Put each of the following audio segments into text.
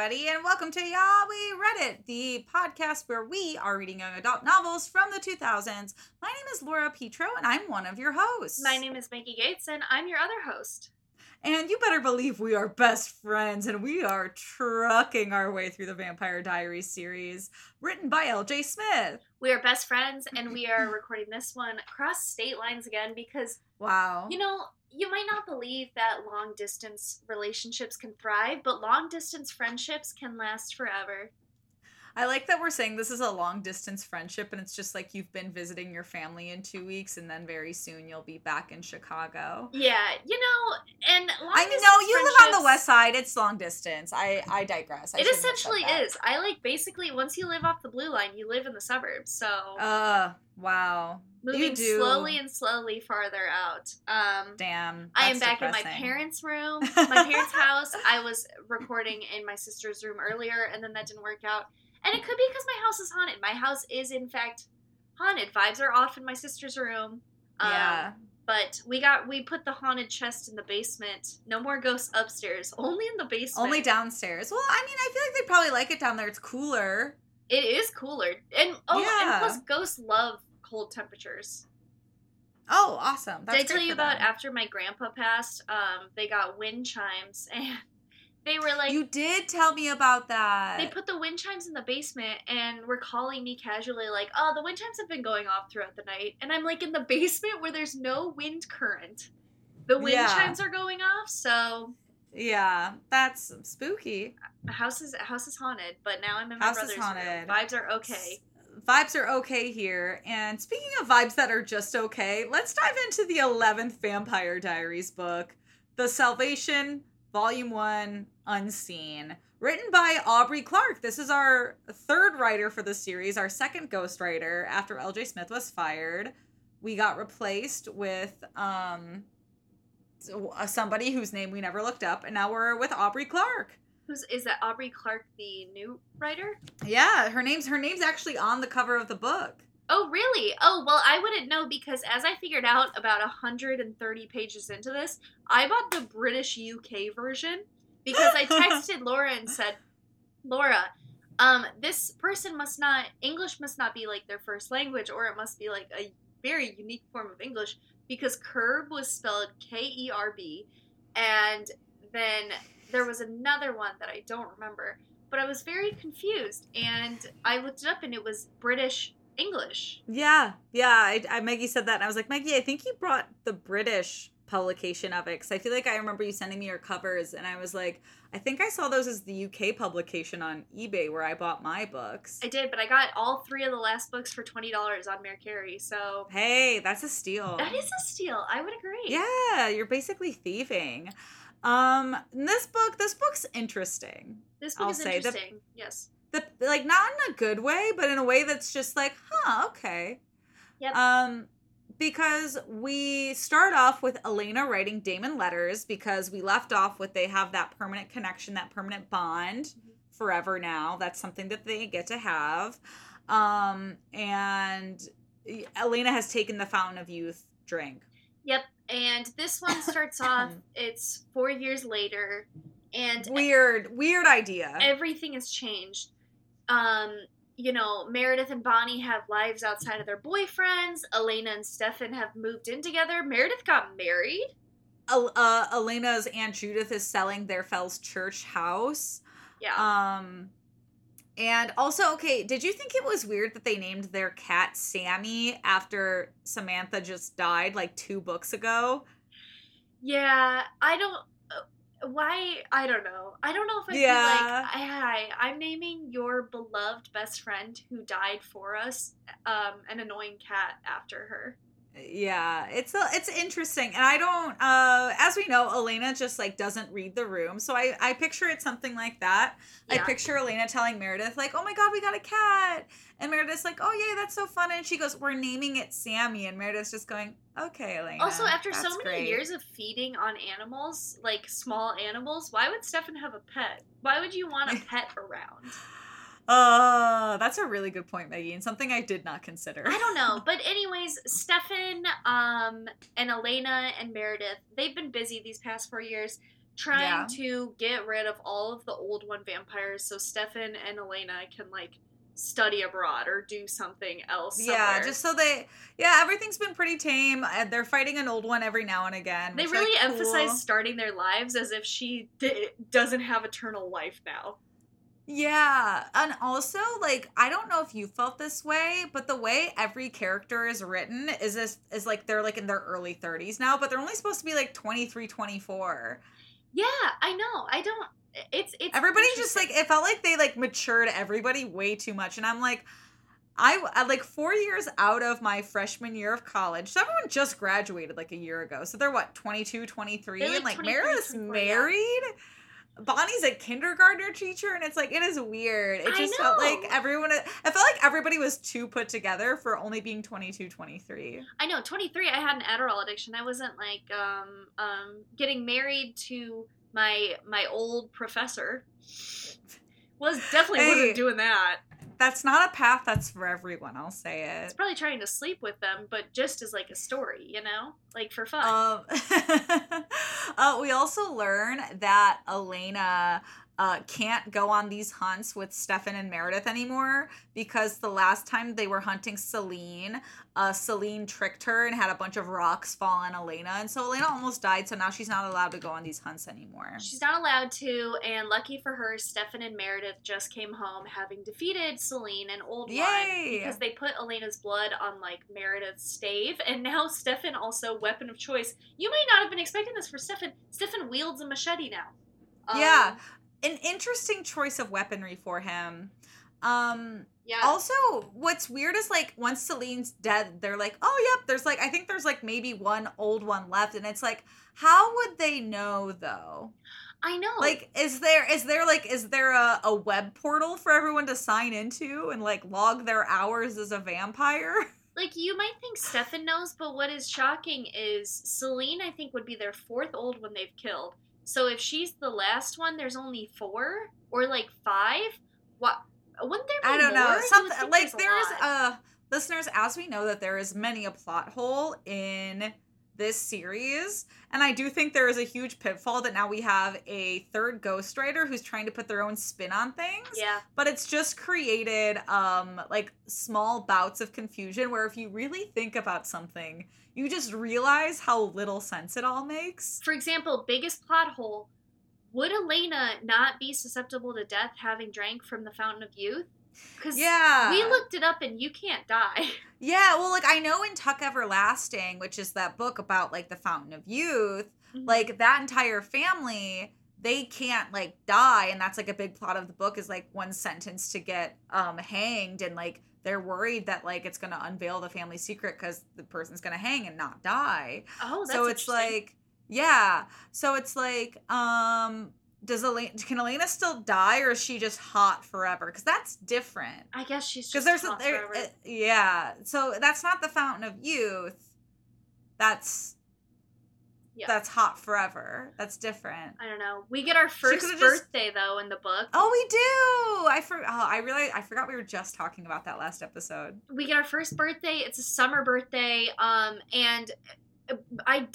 everybody, and welcome to Y'all We Read It, the podcast where we are reading young adult novels from the 2000s. My name is Laura Petro, and I'm one of your hosts. My name is Meggie Gates, and I'm your other host. And you better believe we are best friends, and we are trucking our way through the Vampire Diaries series, written by L.J. Smith. We are best friends, and we are recording this one across state lines again because, wow, you know, you might not believe that long-distance relationships can thrive, but long-distance friendships can last forever. I like that we're saying this is a long-distance friendship, and it's just like you've been visiting your family in 2 weeks, and then very soon you'll be back in Chicago. Yeah, you know, and long-distance you live on the west side. It's long-distance. I digress. It essentially is. I like basically once you live off the blue line, you live in the suburbs, so... Wow. Moving slowly farther out. Damn. I am back depressing. In my parents' house. I was recording in my sister's room earlier, and then that didn't work out. And it could be because my house is haunted. My house is, in fact, haunted. Vibes are off in my sister's room. Yeah. But we put the haunted chest in the basement. No more ghosts upstairs. Only in the basement. Only downstairs. Well, I mean, I feel like they probably like it down there. It's cooler. It is cooler. And plus, ghosts love cold temperatures. Oh, awesome. That's Did I tell you about after my grandpa passed, they got wind chimes and they were like... You did tell me about that. They put the wind chimes in the basement and were calling me casually like, oh, the wind chimes have been going off throughout the night. And I'm like, in the basement where there's no wind current, the wind chimes are going off, so... Yeah, that's spooky. House is haunted, but now I'm in my brother's room. Vibes are okay. Vibes are okay here. And speaking of vibes that are just okay, let's dive into the 11th Vampire Diaries book, The Salvation, Volume 1, Unseen, written by Aubrey Clark. This is our third writer for the series, our second ghostwriter. After L.J. Smith was fired, we got replaced with somebody whose name we never looked up, and now we're with Aubrey Clark. Is that Aubrey Clark, the new writer? Yeah, her name's actually on the cover of the book. Oh, really? Oh, well, I wouldn't know because as I figured out about 130 pages into this, I bought the British UK version because I texted Laura and said, Laura, this person English must not be like their first language, or it must be like a very unique form of English because Curb was spelled Kerb, and then... There was another one that I don't remember, but I was very confused, and I looked it up, and it was British English. Yeah. I Meggie said that, and I was like, Meggie, I think you brought the British publication of it, because I feel like I remember you sending me your covers, and I was like, I think I saw those as the UK publication on eBay where I bought my books. I did, but I got all three of the last books for $20 on Mare Carey, so... Hey, that's a steal. That is a steal. I would agree. Yeah, you're basically thieving. This book's interesting. This book is interesting. Yes. Like not in a good way, but in a way that's just like, huh, okay. Yep. Because we start off with Elena writing Damon letters because we left off with they have that permanent connection, that permanent bond forever now. That's something that they get to have. And Elena has taken the Fountain of Youth drink. Yep. And this one starts off, it's 4 years later, and... Weird idea. Everything has changed. You know, Meredith and Bonnie have lives outside of their boyfriends. Elena and Stefan have moved in together. Meredith got married. Elena's Aunt Judith is selling their Fells Church house. Yeah. And also, okay, did you think it was weird that they named their cat Sammy after Samantha just died like 2 books ago? Yeah, I don't know. I don't know if I'd be like, hi, I'm naming your beloved best friend who died for us an annoying cat after her. Yeah, it's interesting. And I don't, as we know, Elena just like doesn't read the room. So I picture it's something like that. Yeah. I picture Elena telling Meredith like, oh my God, we got a cat. And Meredith's like, oh yeah, that's so fun. And she goes, we're naming it Sammy. And Meredith's just going, okay, Elena. Also, after so many years of feeding on animals, like small animals, why would Stefan have a pet? Why would you want a pet around? Oh, that's a really good point, Meggie, and something I did not consider. I don't know, but anyways, Stefan and Elena and Meredith, they've been busy these past 4 years. trying to get rid of all of the old one vampires so Stefan and Elena can, like, study abroad or do something else somewhere. Yeah, just so they... Yeah, everything's been pretty tame. They're fighting an old one every now and again. They really emphasize starting their lives as if she doesn't have eternal life now. Yeah, and also, like, I don't know if you felt this way, but the way every character is written is like, they're, like, in their early 30s now, but they're only supposed to be, like, 23, 24. Yeah, I know. I don't... It's everybody just, like, it felt like they, like, matured everybody way too much. And I'm like, I like 4 years out of my freshman year of college. So everyone just graduated like a year ago. So they're what, 22, 23? They're, like, and like Mara's married. Yeah. Bonnie's a kindergartner teacher. And it's like, it is weird. It just felt like everybody was too put together for only being 22, 23. I know. 23, I had an Adderall addiction. I wasn't like, getting married to my old professor wasn't doing that. That's not a path that's for everyone, I'll say it. It's probably trying to sleep with them, but just as like a story, you know? Like for fun. We also learn that Elena can't go on these hunts with Stefan and Meredith anymore because the last time they were hunting Celine, Celine tricked her and had a bunch of rocks fall on Elena. And so Elena almost died, so now she's not allowed to go on these hunts anymore. She's not allowed to, and lucky for her, Stefan and Meredith just came home having defeated Celine, an old one, because they put Elena's blood on, like, Meredith's stave, and now Stefan also, weapon of choice. You might not have been expecting this for Stefan. Stefan wields a machete now. Yeah. An interesting choice of weaponry for him. Yeah. Also, what's weird is, like, once Celine's dead, they're like, oh, yep, there's, like, I think there's, like, maybe one old one left. And it's like, how would they know, though? I know. Like, is there a web portal for everyone to sign into and, like, log their hours as a vampire? Like, you might think Stefan knows, but what is shocking is Celine, I think, would be their fourth old one they've killed. So if she's the last one, there's only four or like five. What? Wouldn't there be more? I don't know. Something like there's listeners, as we know that there is many a plot hole in this series, and I do think there is a huge pitfall that now we have a third ghostwriter who's trying to put their own spin on things. Yeah. But it's just created like small bouts of confusion where if you really think about something, you just realize how little sense it all makes. For example, biggest plot hole, would Elena not be susceptible to death having drank from the Fountain of Youth? Because we looked it up and you can't die. Yeah, well, like, I know in Tuck Everlasting, which is that book about, like, the Fountain of Youth, like, that entire family, they can't, like, die. And that's, like, a big plot of the book is, like, one sentence to get hanged and, like, they're worried that, like, it's going to unveil the family secret because the person's going to hang and not die. Oh, that's interesting. So it's like, yeah. So it's like, can Elena still die or is she just hot forever? Because that's different. I guess she's just hot forever. Yeah. So that's not the Fountain of Youth. That's hot forever. That's different. I don't know. We get our first birthday though in the book. Oh, we do. I forgot we were just talking about that last episode. We get our first birthday. It's a summer birthday. And I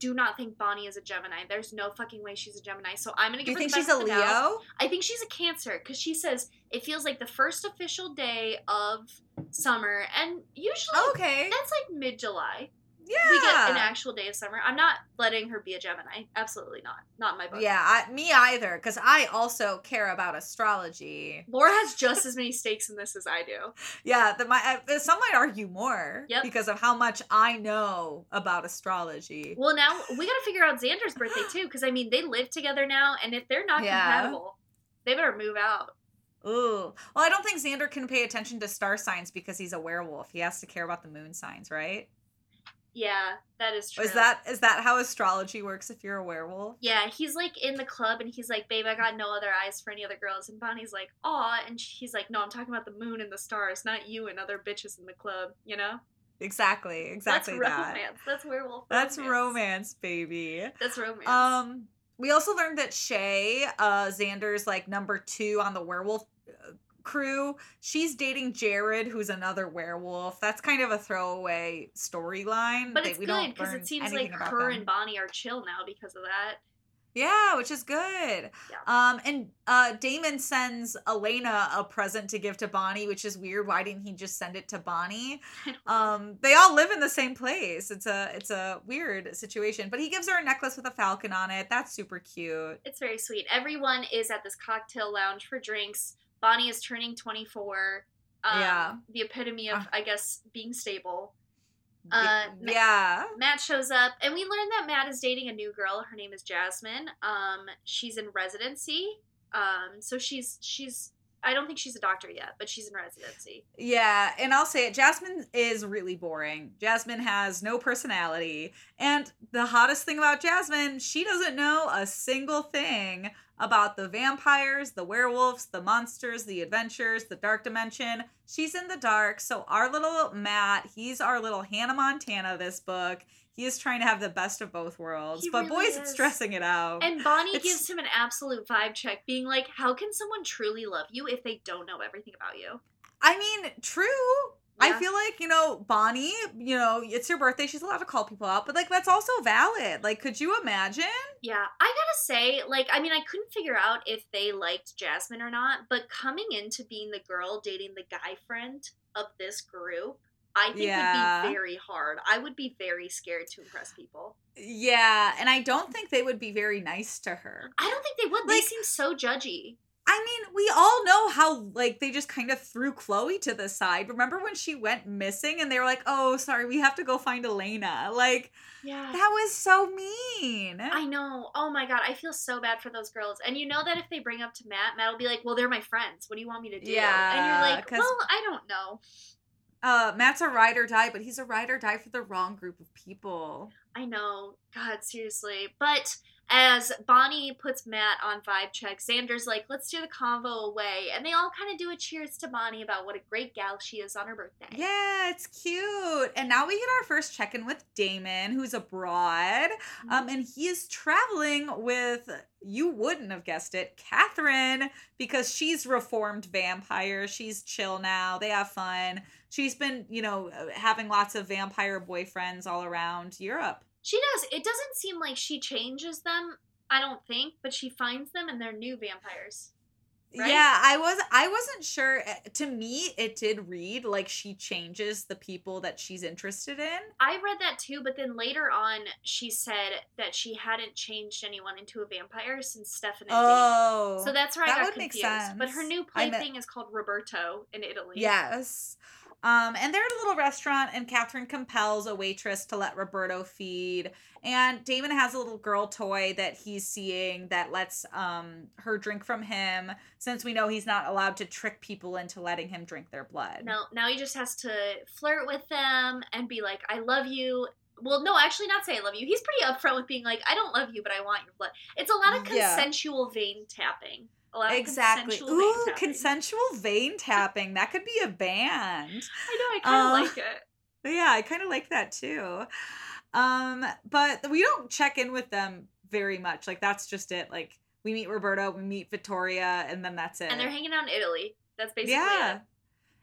do not think Bonnie is a Gemini. There's no fucking way she's a Gemini. So I'm gonna give her the best of the doubt. Do you think she's a Leo? I think she's a Cancer because she says it feels like the first official day of summer, and usually that's like mid-July. Yeah. We get an actual day of summer. I'm not letting her be a Gemini. Absolutely not. Not in my book. Yeah, me either, because I also care about astrology. Laura has just as many stakes in this as I do. Yeah, some might argue more because of how much I know about astrology. Well, now we got to figure out Xander's birthday, too, because, I mean, they live together now, and if they're not compatible, they better move out. Ooh. Well, I don't think Xander can pay attention to star signs because he's a werewolf. He has to care about the moon signs, right? Yeah, that is true. Is that how astrology works if you're a werewolf? Yeah, he's like in the club and he's like, babe, I got no other eyes for any other girls. And Bonnie's like, aw. And he's like, no, I'm talking about the moon and the stars, not you and other bitches in the club, you know? Exactly That's romance. That's werewolf romance. That's romance, baby. That's romance. We also learned that Shay, Xander's like number two on the werewolf crew, she's dating Jared, who's another werewolf. That's kind of a throwaway storyline, but it's good because it seems like her and Bonnie are chill now because of that. Yeah, which is good. Yeah. And Damon sends Elena a present to give to Bonnie, which is weird. Why didn't he just send it to Bonnie? They all live in the same place. It's a weird situation. But he gives her a necklace with a falcon on it. That's super cute. It's very sweet. Everyone is at this cocktail lounge for drinks. Bonnie is turning 24. The epitome of, I guess, being stable. Matt shows up, and we learn that Matt is dating a new girl. Her name is Jasmine. She's in residency. So she's I don't think she's a doctor yet, but she's in residency. Yeah, and I'll say it, Jasmine is really boring. Jasmine has no personality, and the hottest thing about Jasmine, she doesn't know a single thing about the vampires, the werewolves, the monsters, the adventures, the dark dimension. She's in the dark. So our little Matt, he's our little Hannah Montana of this book. He is trying to have the best of both worlds. It's stressing it out. And Bonnie gives him an absolute vibe check, being like, how can someone truly love you if they don't know everything about you? I mean, true. Yeah. I feel like, Bonnie, it's your birthday. She's allowed to call people out. But, that's also valid. Could you imagine? Yeah. I gotta say, I couldn't figure out if they liked Jasmine or not. But coming into being the girl dating the guy friend of this group, I think would be very hard. I would be very scared to impress people. Yeah. And I don't think they would be very nice to her. I don't think they would. They seem so judgy. I mean, we all know how, they just kind of threw Chloe to the side. Remember when she went missing and they were like, oh, sorry, we have to go find Elena. That was so mean. I know. Oh, my God. I feel so bad for those girls. And you know that if they bring up to Matt, Matt will be like, well, they're my friends. What do you want me to do? Yeah, and you're like, well, I don't know. Matt's a ride or die, but he's a ride or die for the wrong group of people. I know. God, seriously. But... as Bonnie puts Matt on vibe check, Xander's like, let's do the convo away. And they all kind of do a cheers to Bonnie about what a great gal she is on her birthday. Yeah, it's cute. And now we get our first check-in with Damon, who's abroad. Mm-hmm. And he is traveling with, you wouldn't have guessed it, Catherine, because she's reformed vampire. She's chill now. They have fun. She's been, having lots of vampire boyfriends all around Europe. She does. It doesn't seem like she changes them, I don't think, but she finds them and they're new vampires. Right? Yeah, I wasn't sure. To me, it did read like she changes the people that she's interested in. I read that too, but then later on she said that she hadn't changed anyone into a vampire since Stefan and Dave. So that's where I got confused. Make sense. But her new plaything is called Roberto in Italy. Yes. And they're at a little restaurant, and Catherine compels a waitress to let Roberto feed. And Damon has a little girl toy that he's seeing that lets her drink from him, since we know he's not allowed to trick people into letting him drink their blood. No, now he just has to flirt with them and be like, I love you. Well, no, actually not say I love you. He's pretty upfront with being like, I don't love you, but I want your blood. It's a lot of consensual vein tapping. Exactly. Ooh, consensual vein tapping. That could be a band. I know. I kind of like it. Yeah, I kind of like that too. But we don't check in with them very much. That's just it. We meet Roberto, we meet Vittoria, and then that's it. And they're hanging out in Italy. That's basically it.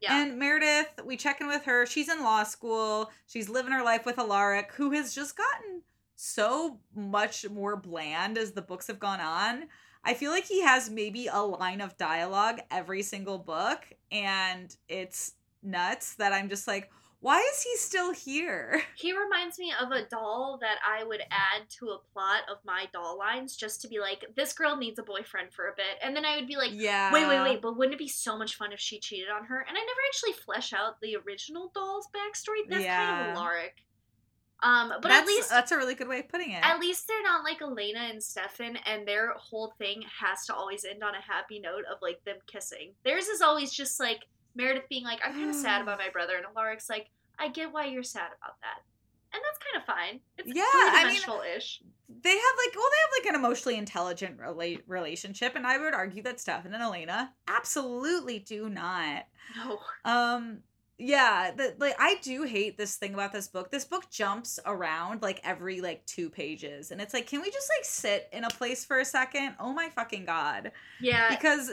Yeah. And Meredith, we check in with her. She's in law school. She's living her life with Alaric, who has just gotten so much more bland as the books have gone on. I feel like he has maybe a line of dialogue every single book, and it's nuts that I'm just like, why is he still here? He reminds me of a doll that I would add to a plot of my doll lines just to be like, this girl needs a boyfriend for a bit. And then I would be like, wait, but wouldn't it be so much fun if she cheated on her? And I never actually flesh out the original doll's backstory. That's kind of Alaric. But that's, at least that's a really good way of putting it. At least they're not like Elena and Stefan, and their whole thing has to always end on a happy note of them kissing. Theirs is always just Meredith being like, I'm kind of sad about my brother, and Alaric's like, I get why you're sad about that. And that's kind of fine. It's three-dimensional-ish. They have an emotionally intelligent relationship, and I would argue that Stefan and Elena absolutely do not. No. I do hate this thing about this book. This book jumps around every 2 pages. And it's can we just sit in a place for a second? Oh my fucking God. Yeah. Because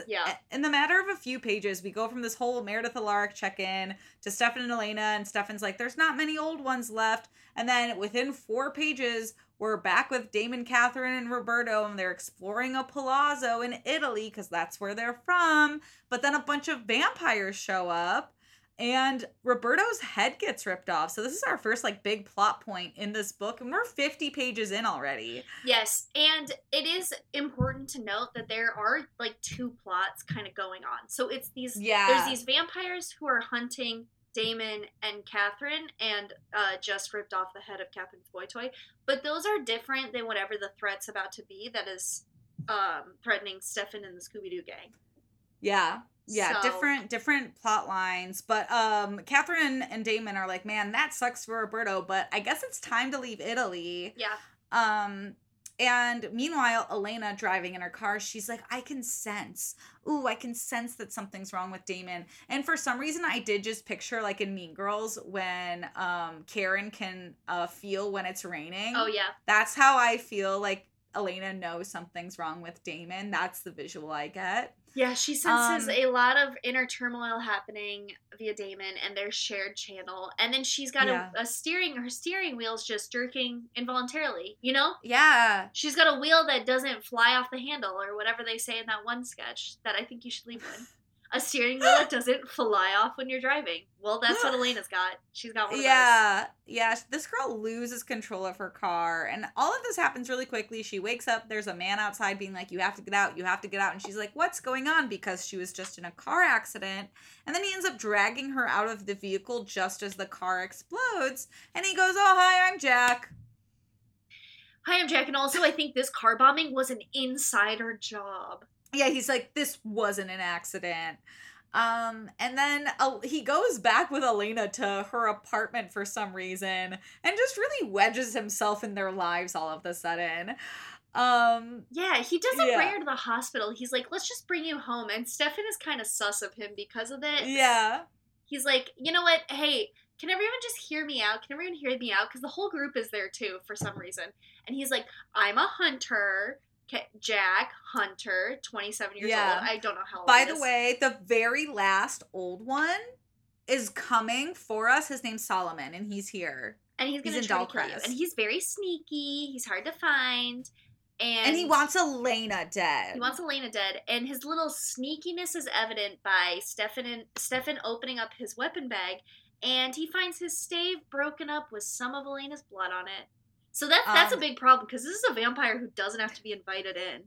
in the matter of a few pages, we go from this whole Meredith Alaric check-in to Stefan and Elena. And Stefan's like, there's not many old ones left. And then within 4 pages, We're back with Damon, Catherine, and Roberto, and they're exploring a palazzo in Italy because that's where they're from. But then a bunch of vampires show up, and Roberto's head gets ripped off. So this is our first, like, big plot point in this book, and we're 50 pages in already. Yes, and it is important to note that there are, like, two plots kind of going on. So it's these, there's these vampires who are hunting Damon and Catherine, and just ripped off the head of Captain Foytoy. But those are different than whatever the threat's about to be that is threatening Stefan and the Scooby-Doo gang. Yeah, so different plot lines. But Catherine and Damon are like, man, that sucks for Roberto, but I guess it's time to leave Italy. Yeah. And meanwhile, Elena, driving in her car, she's like, I can sense that something's wrong with Damon. And for some reason, I did just picture, like, in Mean Girls when Karen can feel when it's raining. Oh, yeah. That's how I feel, like, Elena knows something's wrong with Damon. That's the visual I get. Yeah, she senses a lot of inner turmoil happening via Damon and their shared channel. And then she's got her steering wheel's just jerking involuntarily, you know? Yeah. She's got a wheel that doesn't fly off the handle, or whatever they say in that one sketch that I think you should leave one. A steering wheel that doesn't fly off when you're driving. Well, that's what Elena's got. She's got one of those. Yeah. This girl loses control of her car. And all of this happens really quickly. She wakes up. There's a man outside being like, you have to get out. And she's like, what's going on? Because she was just in a car accident. And then he ends up dragging her out of the vehicle just as the car explodes. And he goes, oh, hi, I'm Jack. Hi, I'm Jack. And also, I think this car bombing was an insider job. Yeah, he's like, this wasn't an accident. And then he goes back with Elena to her apartment for some reason and just really wedges himself in their lives all of a sudden. He doesn't bring her to the hospital. He's like, let's just bring you home. And Stefan is kind of sus of him because of it. Yeah. He's like, you know what? Hey, can everyone just hear me out? Can everyone hear me out? Because the whole group is there, too, for some reason. And he's like, I'm a hunter. Jack Hunter, 27 years old. I don't know how old he is. By the way, the very last old one is coming for us. His name's Solomon, and he's here. And he's going to try to kill you. And he's very sneaky. He's hard to find. And he wants Elena dead. And his little sneakiness is evident by Stefan opening up his weapon bag, and he finds his stave broken up with some of Elena's blood on it. So that's a big problem, because this is a vampire who doesn't have to be invited in.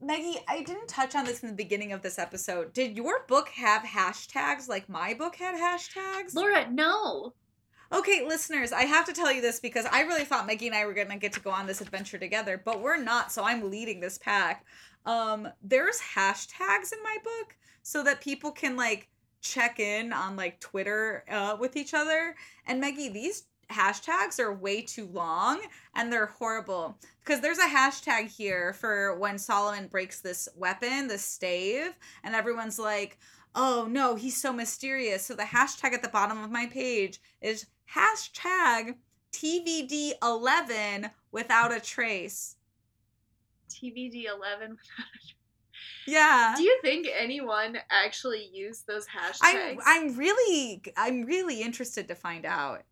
Meggie, I didn't touch on this in the beginning of this episode. Did your book have hashtags like my book had hashtags? Laura, no. Okay, listeners, I have to tell you this because I really thought Meggie and I were going to get to go on this adventure together, but we're not, so I'm leading this pack. There's hashtags in my book so that people can, like, check in on, like, Twitter with each other. And Meggie, these hashtags are way too long and they're horrible, because there's a hashtag here for when Solomon breaks this weapon, this stave, and everyone's like, oh no, he's so mysterious. So the hashtag at the bottom of my page is hashtag TVD11 without a trace. TVD11 without a trace. Yeah. Do you think anyone actually used those hashtags? I'm really interested to find out.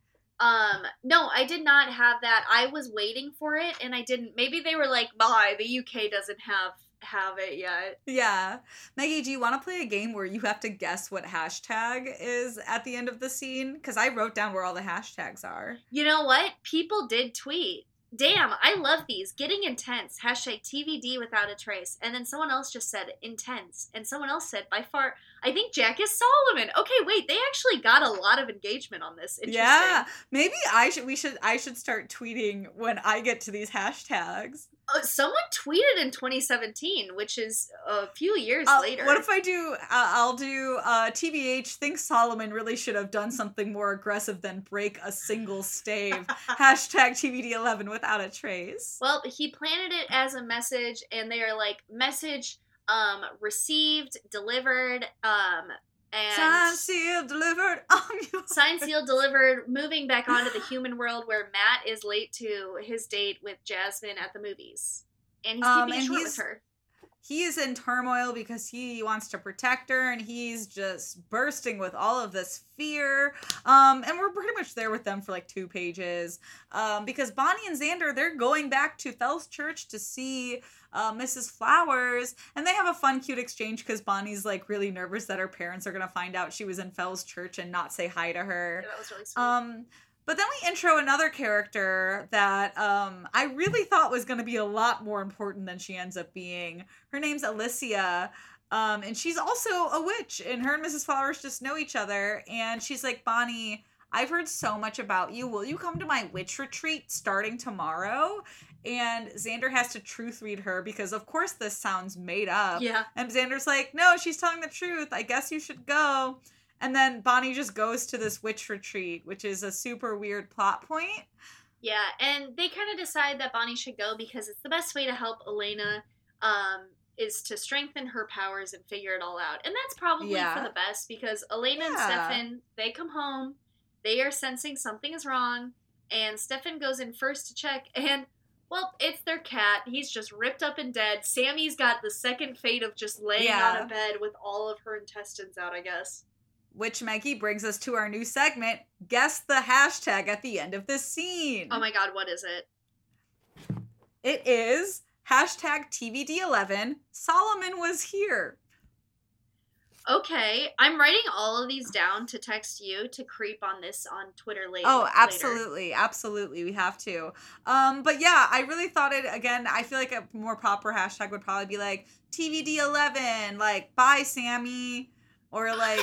No, I did not have that. I was waiting for it and I didn't. Maybe they were like, bye, the UK doesn't have it yet. Yeah. Meggie, do you want to play a game where you have to guess what hashtag is at the end of the scene? Because I wrote down where all the hashtags are. You know what? People did tweet. Damn, I love these. Getting intense. Hashtag TVD without a trace. And then someone else just said intense. And someone else said by far. I think Jack is Solomon. Okay, wait. They actually got a lot of engagement on this. Interesting. Yeah. Maybe I should start tweeting when I get to these hashtags. Someone tweeted in 2017, which is a few years later. What if I do? I'll do TBH. Think Solomon really should have done something more aggressive than break a single stave. Hashtag TBD11 without a trace. Well, he planted it as a message, and they are like, message received, delivered, and signed, sealed, delivered. Signed, sealed, delivered. Moving back onto the human world, where Matt is late to his date with Jasmine at the movies, and he's keeping it short with her. he is in turmoil because he wants to protect her, and he's just bursting with all of this fear. And we're pretty much there with them for like 2 pages. Because Bonnie and Xander, they're going back to Fell's Church to see Mrs. Flowers, and they have a fun, cute exchange because Bonnie's like really nervous that her parents are going to find out she was in Fell's Church and not say hi to her. Yeah, that was really sweet. But then we intro another character that I really thought was going to be a lot more important than she ends up being. Her name's Alicia, and she's also a witch, and her and Mrs. Flowers just know each other. And she's like, Bonnie, I've heard so much about you. Will you come to my witch retreat starting tomorrow? And Xander has to truth read her because, of course, this sounds made up. Yeah. And Xander's like, no, she's telling the truth. I guess you should go. And then Bonnie just goes to this witch retreat, which is a super weird plot point. Yeah, and they kind of decide that Bonnie should go because it's the best way to help Elena is to strengthen her powers and figure it all out. And that's probably for the best because Elena and Stefan, they come home, they are sensing something is wrong, and Stefan goes in first to check, and, well, it's their cat. He's just ripped up and dead. Sammy's got the second fate of just laying on a bed with all of her intestines out, I guess. Which, Meggie, brings us to our new segment, Guess the Hashtag at the end of this scene. Oh my god, what is it? It is hashtag TVD11, Solomon was here. Okay, I'm writing all of these down to text you to creep on this on Twitter later. Oh, absolutely, absolutely, we have to. But yeah, I really thought it, again, I feel like a more proper hashtag would probably be like, TVD11, like, bye, Sammy. Or like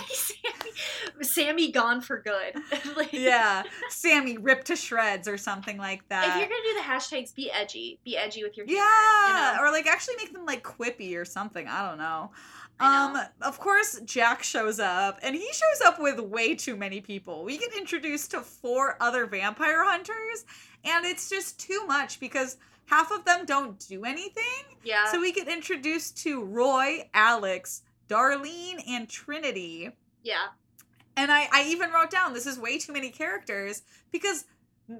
Sammy gone for good. Like, yeah. Sammy ripped to shreds or something like that. If you're going to do the hashtags, be edgy. Be edgy with your humor. Yeah. You know? Or like actually make them like quippy or something. I don't know. Of course, Jack shows up, and he shows up with way too many people. We get introduced to 4 other vampire hunters, and it's just too much because half of them don't do anything. Yeah. So we get introduced to Roy, Alex, Darlene, and Trinity. Yeah. And I even wrote down, this is way too many characters because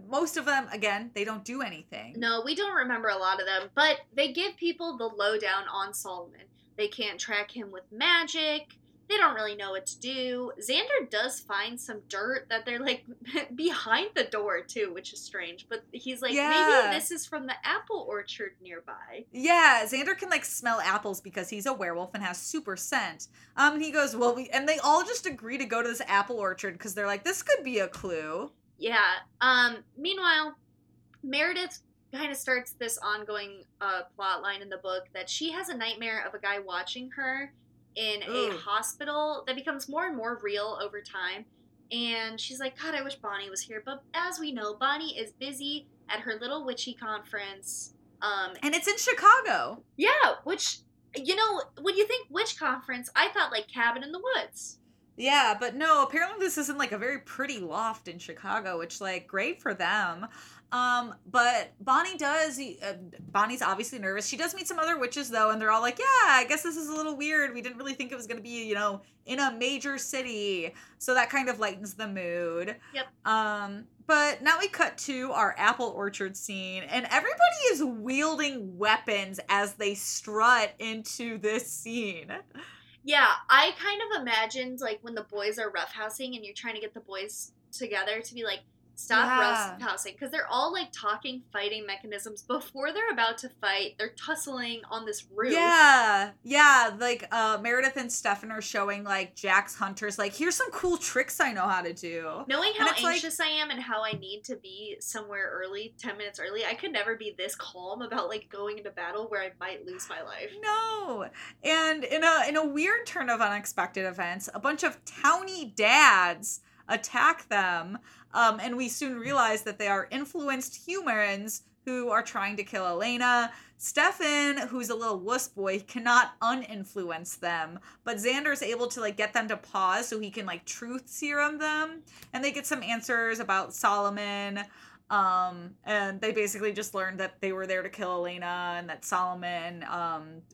most of them, again, they don't do anything. No, we don't remember a lot of them, but they give people the lowdown on Solomon. They can't track him with magic. They don't really know what to do. Xander does find some dirt that they're like behind the door too, which is strange. But he's like, maybe this is from the apple orchard nearby. Yeah, Xander can like smell apples because he's a werewolf and has super scent. And he goes, well, and they all just agree to go to this apple orchard because they're like, this could be a clue. Yeah. Meanwhile, Meredith kind of starts this ongoing plot line in the book that she has a nightmare of a guy watching her in a hospital that becomes more and more real over time. And she's like, God, I wish Bonnie was here. But as we know, Bonnie is busy at her little witchy conference. And it's in Chicago. Yeah, which, you know, when you think witch conference, I thought like Cabin in the Woods. Yeah, but no, apparently this isn't like a very pretty loft in Chicago, which like great for them. But Bonnie does, Bonnie's obviously nervous. She does meet some other witches though, and they're all like, yeah, I guess this is a little weird. We didn't really think it was going to be, you know, in a major city. So that kind of lightens the mood. Yep. But now we cut to our apple orchard scene, and everybody is wielding weapons as they strut into this scene. Yeah, I kind of imagined like when the boys are roughhousing and you're trying to get the boys together to be like, stop roughhousing, because they're all like talking fighting mechanisms before they're about to fight. They're tussling on this roof. Yeah. Like Meredith and Stefan are showing like Jack's hunters, like, here's some cool tricks I know how to do. Knowing how anxious I am and how I need to be somewhere early, 10 minutes early, I could never be this calm about like going into battle where I might lose my life. No. And in a weird turn of unexpected events, a bunch of townie dads attack them, and we soon realize that they are influenced humans who are trying to kill Elena. Stefan, who's a little wuss boy, cannot uninfluence them, but Xander's able to, like, get them to pause so he can, like, truth serum them, and they get some answers about Solomon, and they basically just learned that they were there to kill Elena and that Solomon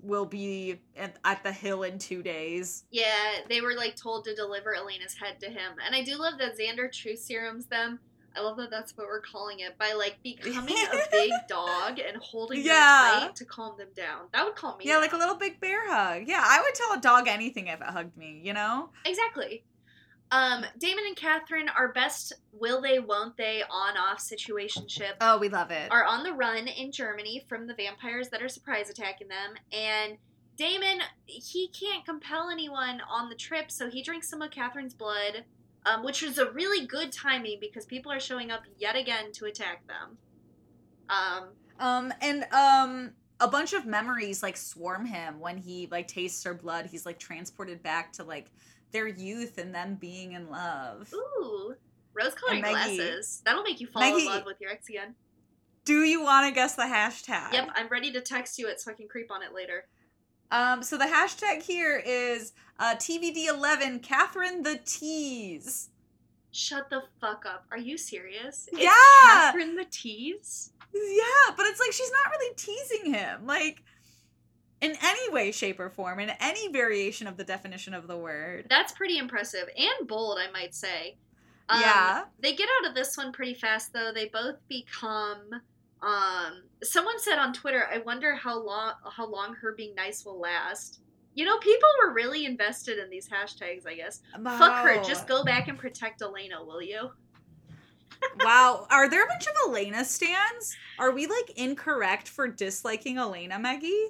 will be at the hill in 2 days. Yeah, they were like told to deliver Elena's head to him. And I do love that Xander truth serums them I love that that's what we're calling it, by like becoming a big dog and holding their plate to calm them down. That would calm me down. Like a little big bear hug. Yeah, I would tell a dog anything if it hugged me, you know? Exactly. Damon and Catherine, our best will they, won't they, on-off situationship. Oh, we love it. Are on the run in Germany from the vampires that are surprise attacking them. And Damon, he can't compel anyone on the trip, so he drinks some of Catherine's blood, which is a really good timing because people are showing up yet again to attack them. A bunch of memories, like, swarm him when he, like, tastes her blood. He's, like, transported back to, like, their youth and them being in love. Ooh. Rose-colored glasses. That'll make you fall in love with your ex again. Do you want to guess the hashtag? Yep, I'm ready to text you it so I can creep on it later. So the hashtag here is TVD11, Catherine the Tease. Shut the fuck up. Are you serious? It's Catherine the Tease? Yeah, but it's like she's not really teasing him. Like, in any way, shape, or form, in any variation of the definition of the word. That's pretty impressive. And bold, I might say. Yeah. They get out of this one pretty fast, though. They both become... someone said on Twitter, I wonder how long her being nice will last. You know, people were really invested in these hashtags, I guess. Wow. Fuck her. Just go back and protect Elena, will you? Wow. Are there a bunch of Elena stans? Are we, like, incorrect for disliking Elena, Meggie?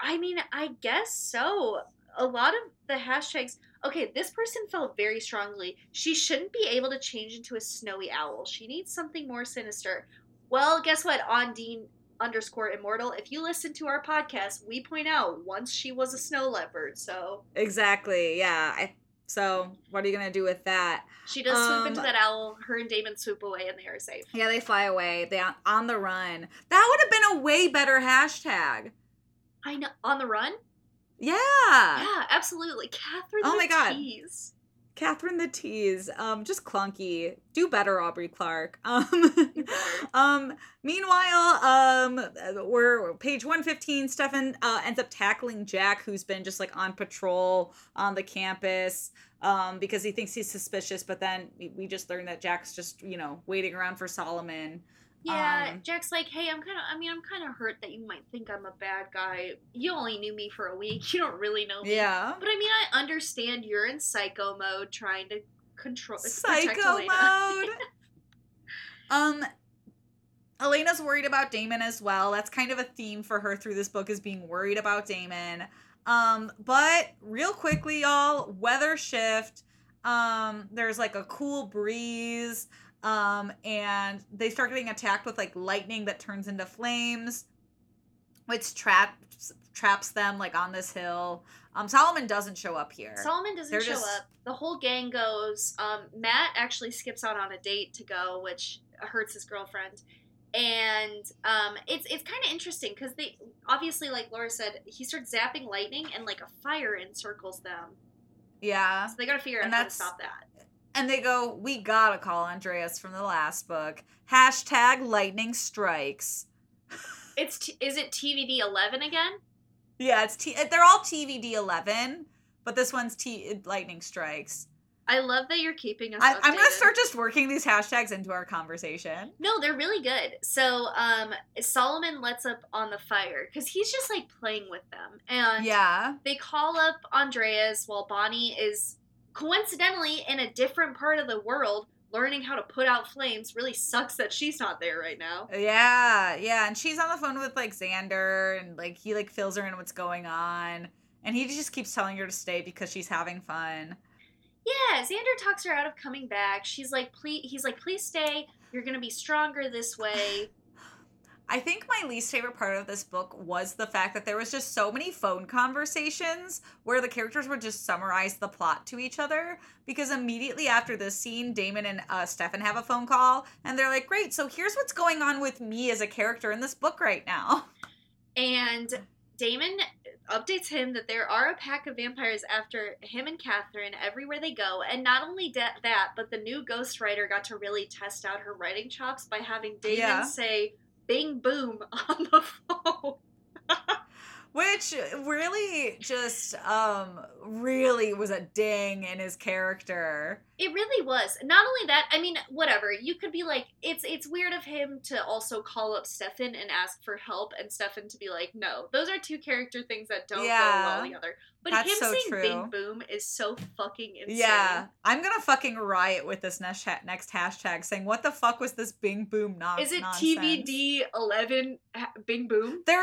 I mean, I guess so. A lot of the hashtags... Okay, this person felt very strongly. She shouldn't be able to change into a snowy owl. She needs something more sinister. Well, guess what? Ondine_immortal. If you listen to our podcast, we point out once she was a snow leopard, so... Exactly, yeah. So, what are you going to do with that? She does swoop into that owl. Her and Damon swoop away, and they are safe. Yeah, they fly away. They are on the run. That would have been a way better hashtag. I know. On the run? Yeah. Yeah, absolutely. Catherine the Tease. Oh my God. Catherine the Tease. Just clunky. Do better, Aubrey Clark. Meanwhile, we're page 115. Stefan ends up tackling Jack, who's been just like on patrol on the campus because he thinks he's suspicious. But then we just learn that Jack's just, you know, waiting around for Solomon. Yeah, Jack's like, hey, I'm kind of hurt that you might think I'm a bad guy. You only knew me for a week. You don't really know me. Yeah. But I mean, I understand you're in psycho mode trying to control. Psycho mode. Elena's worried about Damon as well. That's kind of a theme for her through this book, is being worried about Damon. But real quickly, y'all, weather shift. There's like a cool breeze. And they start getting attacked with, like, lightning that turns into flames, which traps them, like, on this hill. Solomon doesn't show up here. Solomon doesn't show up. The whole gang goes. Matt actually skips out on a date to go, which hurts his girlfriend. And it's kind of interesting because they, obviously, like Laura said, he starts zapping lightning and, like, a fire encircles them. Yeah. So they got to figure out how to stop that. And they go, we gotta call Andreas from the last book. Hashtag lightning strikes. Is it TVD11 again? Yeah, they're all TVD11, but this one's lightning strikes. I love that you're keeping us updated. I'm going to start just working these hashtags into our conversation. No, they're really good. So Solomon lets up on the fire because he's just like playing with them. And they call up Andreas while Bonnie is... coincidentally, in a different part of the world, learning how to put out flames. Really sucks that she's not there right now. Yeah, and she's on the phone with, like, Xander, and, like, he, like, fills her in what's going on, and he just keeps telling her to stay because she's having fun. Yeah, Xander talks her out of coming back. She's like, please stay. You're gonna be stronger this way. I think my least favorite part of this book was the fact that there was just so many phone conversations where the characters would just summarize the plot to each other, because immediately after this scene, Damon and Stefan have a phone call, and they're like, great, so here's what's going on with me as a character in this book right now. And Damon updates him that there are a pack of vampires after him and Catherine everywhere they go, and not only that, but the new ghostwriter got to really test out her writing chops by having Damon say... Bing boom on the phone. Which really just really was a ding in his character. It really was. Not only that, I mean, whatever. You could be like, it's weird of him to also call up Stefan and ask for help, and Stefan to be like, no, those are two character things that don't go well together. But him so saying true. Big boom is so fucking insane. Yeah. I'm going to fucking riot with this next hashtag saying, what the fuck was this bing boom nonsense? Is it TVD11 bing boom? There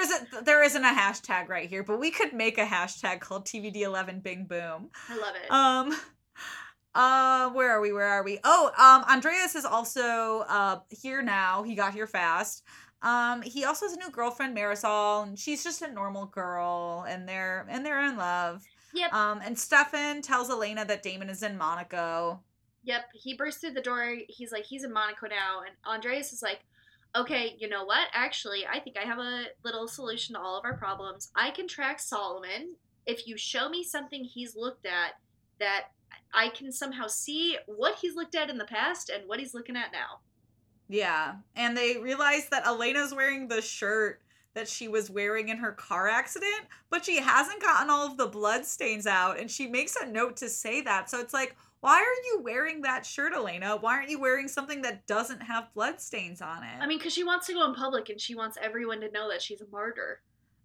isn't a hashtag right here, but we could make a hashtag called TVD11 bing boom. I love it. Where are we? Andreas is also here now. He got here fast. He also has a new girlfriend, Marisol, and she's just a normal girl, and they're in love. Yep. And Stefan tells Elena that Damon is in Monaco. Yep. He bursts through the door. He's like, he's in Monaco now, and Andreas is like, okay, you know what? Actually, I think I have a little solution to all of our problems. I can track Solomon. If you show me something he's looked at, that I can somehow see what he's looked at in the past and what he's looking at now. Yeah, and they realize that Elena's wearing the shirt that she was wearing in her car accident, but she hasn't gotten all of the blood stains out, and she makes a note to say that. So it's like, why are you wearing that shirt, Elena? Why aren't you wearing something that doesn't have blood stains on it? I mean, because she wants to go in public, and she wants everyone to know that she's a martyr.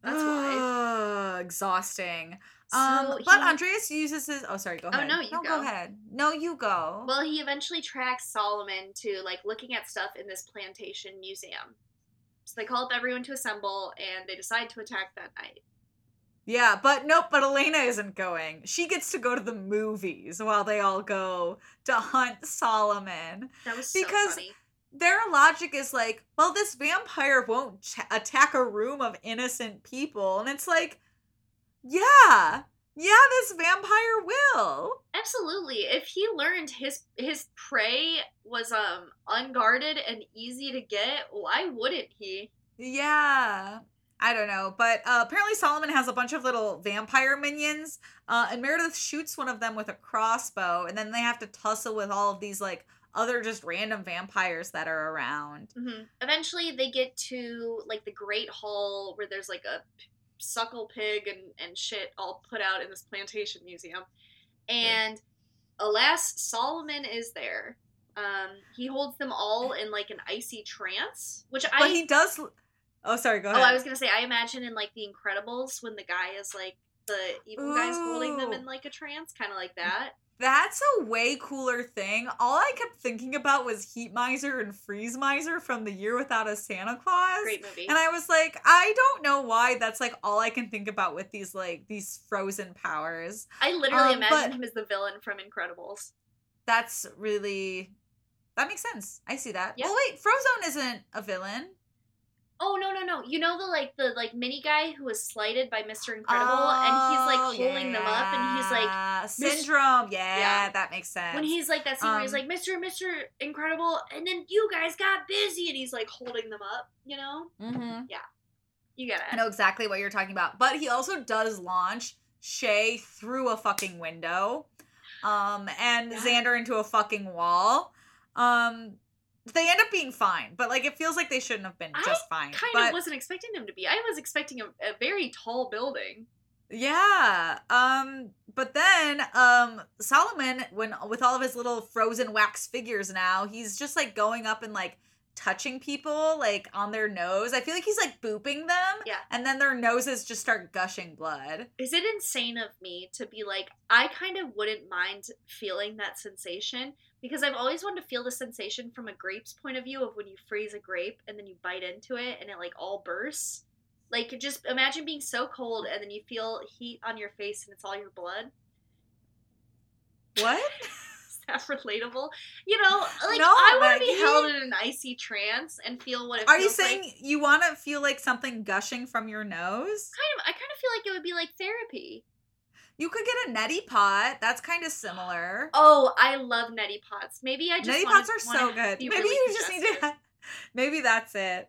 That's why. Exhausting. So but Andreas uses his... Oh, sorry, go ahead. Oh, no, go ahead. No, you go. Well, he eventually tracks Solomon to, like, looking at stuff in this plantation museum. So they call up everyone to assemble, and they decide to attack that night. Yeah, but nope, but Elena isn't going. She gets to go to the movies while they all go to hunt Solomon. That was so funny. Their logic is like, well, this vampire won't attack a room of innocent people. And it's like, yeah, this vampire will. Absolutely. If he learned his prey was unguarded and easy to get, why wouldn't he? Yeah. I don't know, but apparently Solomon has a bunch of little vampire minions, and Meredith shoots one of them with a crossbow, and then they have to tussle with all of these, like, other just random vampires that are around. Mm-hmm. Eventually they get to, like, the Great Hall where there's, like, a suckle pig and shit all put out in this plantation museum. And alas, Solomon is there. He holds them all in, like, an icy trance, But he does... Oh, sorry, go ahead. Oh, I was going to say, I imagine in, like, The Incredibles when the guy is, like, the evil guy's holding them in, like, a trance, kind of like that. That's a way cooler thing. All I kept thinking about was Heat Miser and Freeze Miser from The Year Without a Santa Claus. Great movie. And I was like, I don't know why that's, like, all I can think about with these, like, these frozen powers. I literally imagined him as the villain from Incredibles. That's really... That makes sense. I see that. Yep. Well, wait, Frozone isn't a villain. Oh, no. You know the mini guy who was slighted by Mr. Incredible, and he's, like, holding them up, and he's, like... Syndrome. Yeah, that makes sense. When he's, like, that scene where he's, like, Mr. Incredible, and then you guys got busy, and he's, like, holding them up, you know? Mm-hmm. Yeah. You get it. I know exactly what you're talking about. But he also does launch Shay through a fucking window, and Xander into a fucking wall. They end up being fine, but, like, it feels like they shouldn't have been just fine. I kind of wasn't expecting them to be. I was expecting a very tall building. Yeah. But then Solomon, with all of his little frozen wax figures now, he's just, like, going up and, like, touching people, like, on their nose. I feel like he's, like, booping them. Yeah. And then their noses just start gushing blood. Is it insane of me to be like, I kind of wouldn't mind feeling that sensation? Because I've always wanted to feel the sensation from a grape's point of view of when you freeze a grape and then you bite into it and it, like, all bursts. Like, just imagine being so cold and then you feel heat on your face and it's all your blood. What? Is that relatable? You know, like, no, I want to be held in an icy trance and feel what it feels like. Are you saying you want to feel like something gushing from your nose? I kind of feel like it would be like therapy. You could get a neti pot. That's kind of similar. Oh, I love neti pots. Maybe I just neti pots are so good. Maybe really you just need to. Maybe that's it.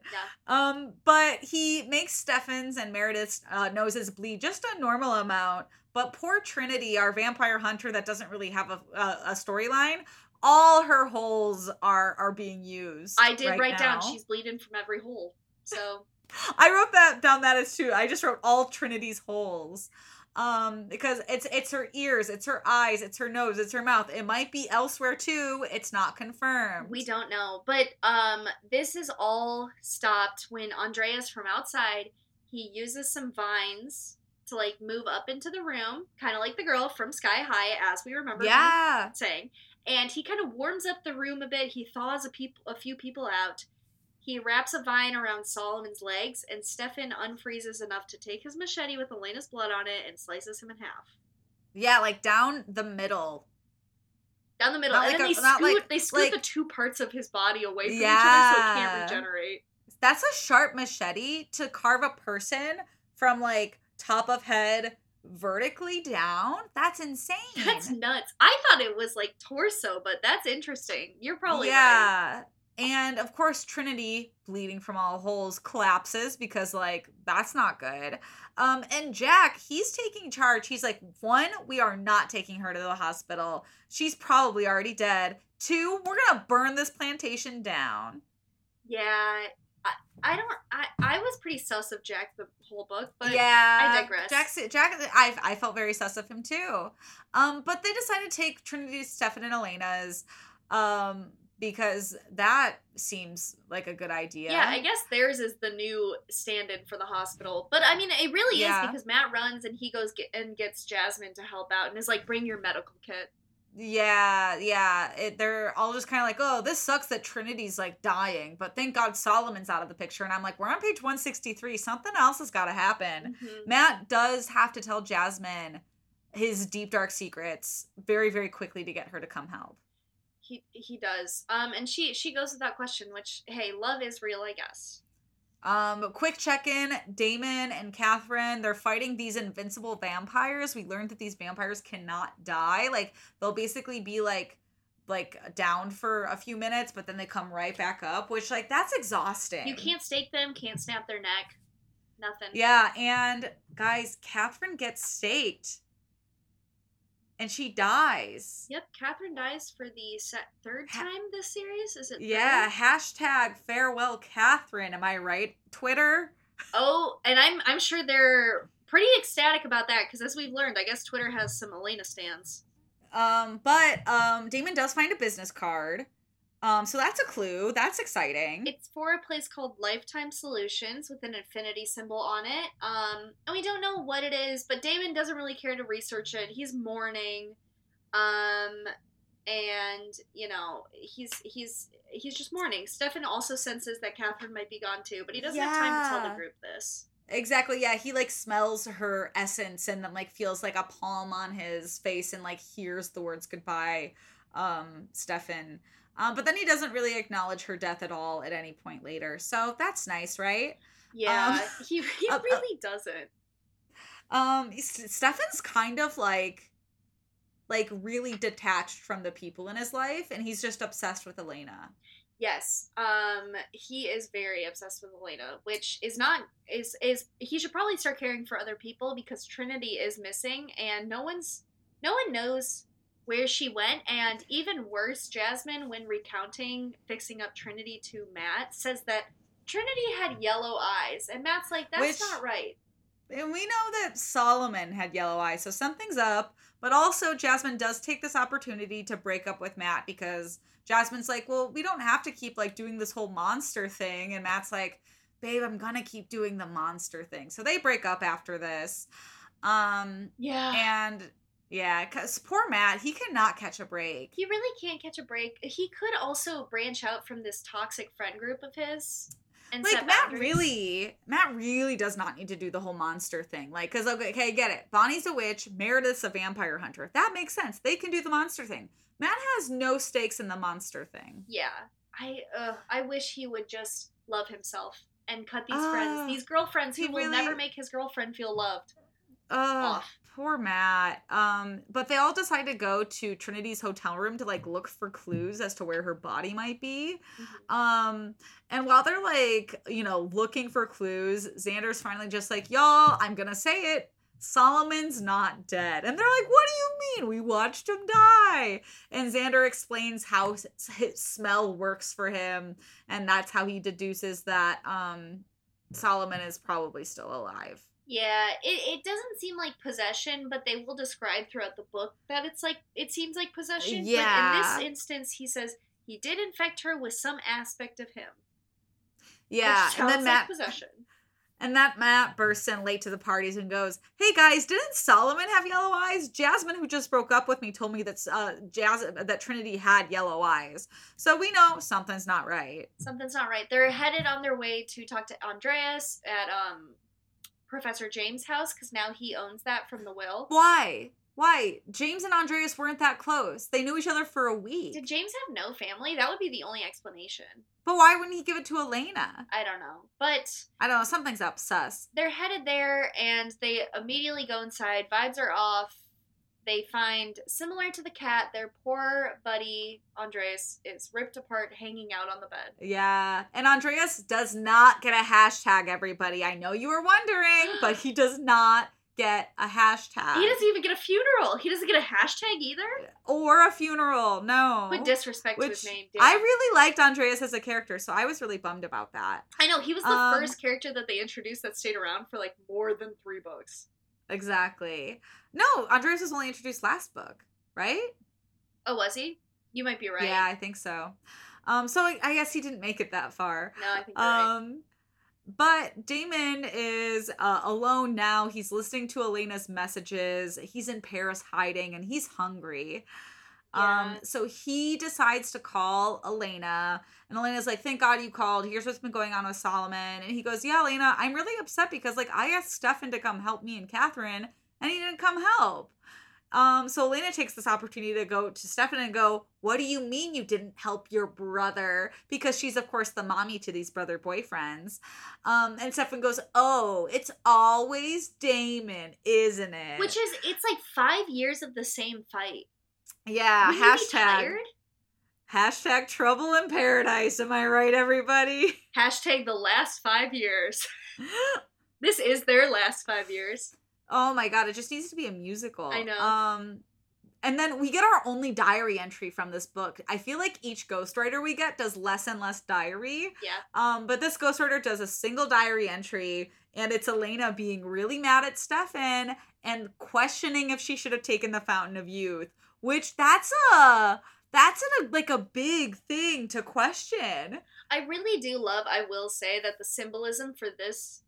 Yeah. But he makes Stefan's and Meredith's noses bleed just a normal amount. But poor Trinity, our vampire hunter that doesn't really have a storyline, all her holes are being used. I did write down she's bleeding from every hole. So I wrote that down. That is true. I just wrote all Trinity's holes. Because it's her ears, it's her eyes, it's her nose, it's her mouth. It might be elsewhere too. It's not confirmed. We don't know. But this is all stopped when Andreas from outside, he uses some vines to like move up into the room, kind of like the girl from Sky High, as we remember yeah. saying. And he kind of warms up the room a bit. He thaws a few people out. He wraps a vine around Solomon's legs, and Stefan unfreezes enough to take his machete with Elena's blood on it and slices him in half. Yeah, like down the middle. Down the middle. Not and like then they scoot the two parts of his body away from yeah. each other so it can't regenerate. That's a sharp machete to carve a person from, like, top of head vertically down. That's insane. That's nuts. I thought it was, like, torso, but that's interesting. You're probably right. And, of course, Trinity, bleeding from all holes, collapses because, like, that's not good. And Jack, he's taking charge. He's like, 1, we are not taking her to the hospital. She's probably already dead. 2, we're going to burn this plantation down. Yeah. I was pretty sus of Jack the whole book, but yeah, I digress. Jack, I felt very sus of him, too. But they decided to take Trinity, Stefan, and Elena's, because that seems like a good idea. Yeah, I guess theirs is the new stand-in for the hospital. But, I mean, it really is because Matt runs and he goes and gets Jasmine to help out and is like, bring your medical kit. Yeah. They're all just kind of like, oh, this sucks that Trinity's, like, dying. But thank God Solomon's out of the picture. And I'm like, we're on page 163. Something else has got to happen. Mm-hmm. Matt does have to tell Jasmine his deep, dark secrets very, very quickly to get her to come help. He does. And she goes with that question, which, hey, love is real, I guess. Quick check-in, Damon and Catherine, they're fighting these invincible vampires. We learned that these vampires cannot die. Like, they'll basically be, like down for a few minutes, but then they come right back up, which, like, that's exhausting. You can't stake them, can't snap their neck, nothing. Yeah, and, guys, Catherine gets staked. And she dies. Yep, Catherine dies for the third time this series. Is it? Yeah, # farewell Catherine. Am I right? Twitter. Oh, and I'm sure they're pretty ecstatic about that because as we've learned, I guess Twitter has some Elena stans. But Damon does find a business card. So that's a clue. That's exciting. It's for a place called Lifetime Solutions with an infinity symbol on it. And we don't know what it is, but Damon doesn't really care to research it. He's mourning. And you know, he's just mourning. Stefan also senses that Catherine might be gone too, but he doesn't have time to tell the group this. Exactly, yeah. He, like, smells her essence and then, like, feels like a palm on his face and, like, hears the words goodbye, Stefan. But then he doesn't really acknowledge her death at all at any point later. So that's nice, right? Yeah, he really doesn't. Stefan's kind of like really detached from the people in his life, and he's just obsessed with Elena. Yes, he is very obsessed with Elena, which is not is he should probably start caring for other people because Trinity is missing, and no one knows where she went, and even worse, Jasmine, when recounting fixing up Trinity to Matt, says that Trinity had yellow eyes, and Matt's like, that's not right. And we know that Solomon had yellow eyes, so something's up, but also Jasmine does take this opportunity to break up with Matt, because Jasmine's like, well, we don't have to keep, like, doing this whole monster thing, and Matt's like, babe, I'm gonna keep doing the monster thing. So they break up after this. Yeah. And... yeah, because poor Matt, he cannot catch a break. He really can't catch a break. He could also branch out from this toxic friend group of his. And like, Matt really does not need to do the whole monster thing. Like, because, okay, get it. Bonnie's a witch. Meredith's a vampire hunter. That makes sense. They can do the monster thing. Matt has no stakes in the monster thing. Yeah. I wish he would just love himself and cut these friends, these girlfriends who will never make his girlfriend feel loved. Off. Poor Matt. But they all decide to go to Trinity's hotel room to, like, look for clues as to where her body might be. Mm-hmm. And while they're, like, you know, looking for clues, Xander's finally just like, y'all, I'm gonna say it. Solomon's not dead. And they're like, what do you mean? We watched him die. And Xander explains how his smell works for him. And that's how he deduces that Solomon is probably still alive. Yeah, it doesn't seem like possession, but they will describe throughout the book that it's like, it seems like possession. Yeah. But in this instance, he says he did infect her with some aspect of him. Yeah, and then Matt, like possession. And that Matt bursts in late to the parties and goes, "Hey guys, didn't Solomon have yellow eyes? Jasmine, who just broke up with me, told me that that Trinity had yellow eyes. So we know something's not right. Something's not right." They're headed on their way to talk to Andreas at Professor James' house, because now he owns that from the will. Why? James and Andreas weren't that close. They knew each other for a week. Did James have no family? That would be the only explanation. But why wouldn't he give it to Elena? I don't know. Something's up, sus. They're headed there, and they immediately go inside. Vibes are off. They find, similar to the cat, their poor buddy, Andreas, is ripped apart, hanging out on the bed. Yeah. And Andreas does not get a hashtag, everybody. I know you were wondering, but he does not get a hashtag. He doesn't even get a funeral. He doesn't get a hashtag either? Or a funeral. No. With disrespect to his name. Did. I really liked Andreas as a character, so I was really bummed about that. I know. He was the first character that they introduced that stayed around for like more than 3 books. Exactly. No, Andreas was only introduced last book, right? Oh, was he? You might be right. Yeah, I think so. So I guess he didn't make it that far. No, I think you're right. But Damon is alone now. He's listening to Elena's messages. He's in Paris hiding, and he's hungry. Yeah. So he decides to call Elena. And Elena's like, "Thank God you called. Here's what's been going on with Solomon." And he goes, "Yeah, Elena, I'm really upset because, like, I asked Stefan to come help me and Catherine, and he didn't come help." So Elena takes this opportunity to go to Stefan and go, "What do you mean you didn't help your brother?" Because she's, of course, the mommy to these brother boyfriends. And Stefan goes, "Oh, it's always Damon, isn't it?" Which is, it's like 5 years of the same fight. Yeah. Wouldn't you be tired? Hashtag trouble in paradise. Am I right, everybody? Hashtag the last 5 years. This is their last 5 years. Oh my God, it just needs to be a musical. I know. And then we get our only diary entry from this book. I feel like each ghostwriter we get does less and less diary. Yeah. But this ghostwriter does a single diary entry, and it's Elena being really mad at Stefan and questioning if she should have taken the Fountain of Youth, which that's a big thing to question. I really do love, I will say, that the symbolism for this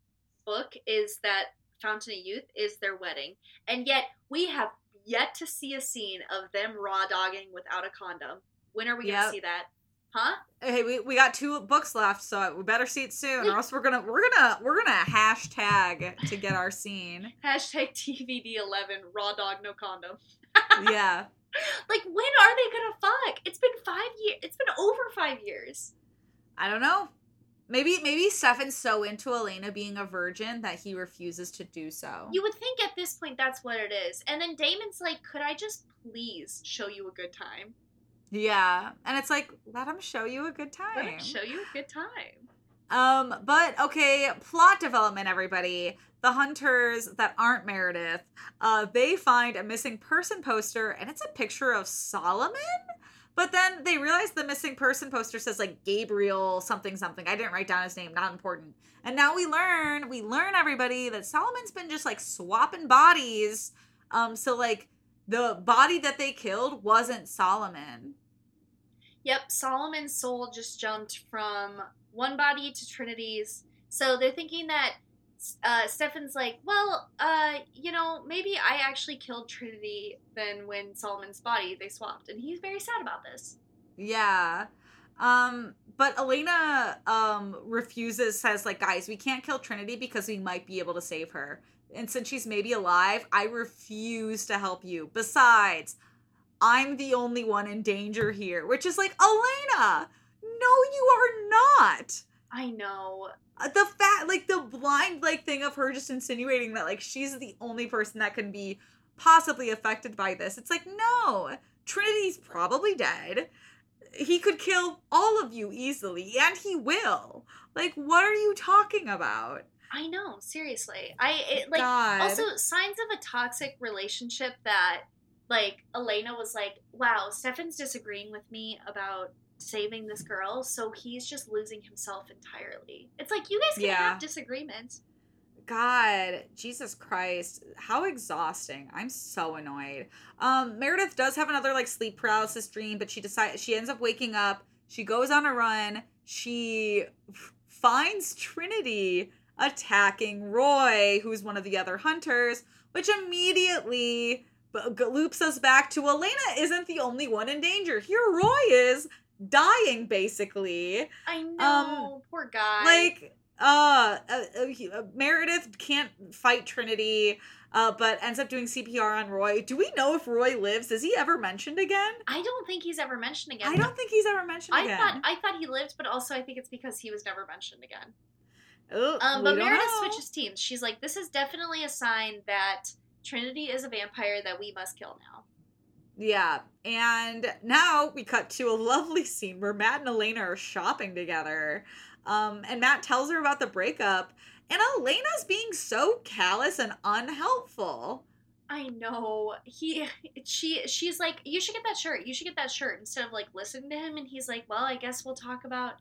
book is that Fountain of Youth is their wedding, and yet we have yet to see a scene of them raw dogging without a condom. When are we gonna see that? Huh? Hey, we got 2 books left, so we better see it soon, or else we're gonna hashtag to get our scene. Hashtag TVD11 raw dog no condom. Yeah. Like, when are they gonna fuck? It's been 5 years. It's been over 5 years. I don't know. Maybe Stefan's so into Elena being a virgin that he refuses to do so. You would think at this point that's what it is. And then Damon's like, "Could I just please show you a good time?" Yeah. And it's like, let him show you a good time. Let him show you a good time. But, okay, plot development, everybody. The hunters that aren't Meredith, they find a missing person poster, and it's a picture of Solomon? But then they realize the missing person poster says, like, Gabriel something. I didn't write down his name. Not important. And now we learn, everybody, that Solomon's been just, like, swapping bodies. So, like, the body that they killed wasn't Solomon. Yep. Solomon's soul just jumped from one body to Trinity's. So they're thinking that Stefan's like, "Well, maybe I actually killed Trinity then when Solomon's body they swapped," and he's very sad about this. Yeah. But Elena refuses, says, like, "Guys, we can't kill Trinity because we might be able to save her. And since she's maybe alive, I refuse to help you. Besides, I'm the only one in danger here," which is like, Elena, no, you are not. I know. The fact, like, the blind, like, thing of her just insinuating that, like, she's the only person that can be possibly affected by this. It's like, no, Trinity's probably dead. He could kill all of you easily, and he will. Like, what are you talking about? I know, seriously. God. Also, signs of a toxic relationship that, like, Elena was like, "Wow, Stefan's disagreeing with me about saving this girl, so he's just losing himself entirely. It's like, you guys can have disagreements. God, Jesus Christ, how exhausting. I'm so annoyed. Meredith does have another like sleep paralysis dream, but she ends up waking up. She goes on a run. She finds Trinity attacking Roy, who's one of the other hunters, which immediately loops us back to Elena isn't the only one in danger. Here Roy is dying, basically. I know, poor guy. Like... Meredith can't fight Trinity, but ends up doing CPR on Roy. Do we know if Roy lives? Is he ever mentioned again? I don't think he's ever mentioned again. I thought he lived, but also I think it's because he was never mentioned again. But Meredith switches teams. She's like, this is definitely a sign that Trinity is a vampire that we must kill now. Yeah, and now we cut to a lovely scene where Matt and Elena are shopping together. And Matt tells her about the breakup, and Elena's being so callous and unhelpful. I know. She's like, you should get that shirt. You should get that shirt, instead of like listening to him. And he's like, well, I guess we'll talk about,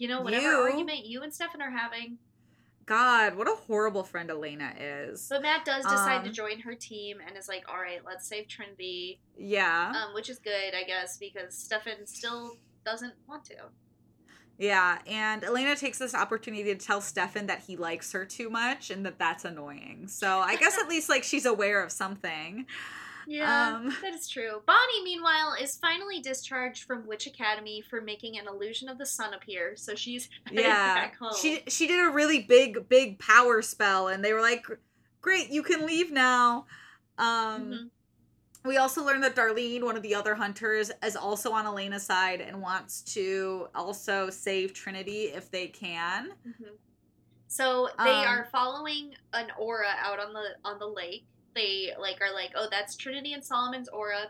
whatever argument you and Stefan are having. God, what a horrible friend Elena is. But Matt does decide to join her team and is like, all right, let's save Trinity. Yeah. Which is good, I guess, because Stefan still doesn't want to. Yeah, and Elena takes this opportunity to tell Stefan that he likes her too much and that that's annoying. So I guess at least, like, she's aware of something. Yeah, that is true. Bonnie, meanwhile, is finally discharged from Witch Academy for making an illusion of the sun appear. So she's back home. She did a really big, big power spell, and they were like, great, you can leave now. Mm-hmm. We also learned that Darlene, one of the other hunters, is also on Elena's side and wants to also save Trinity if they can. Mm-hmm. So they are following an aura out on the lake. They are like, oh, that's Trinity and Solomon's aura.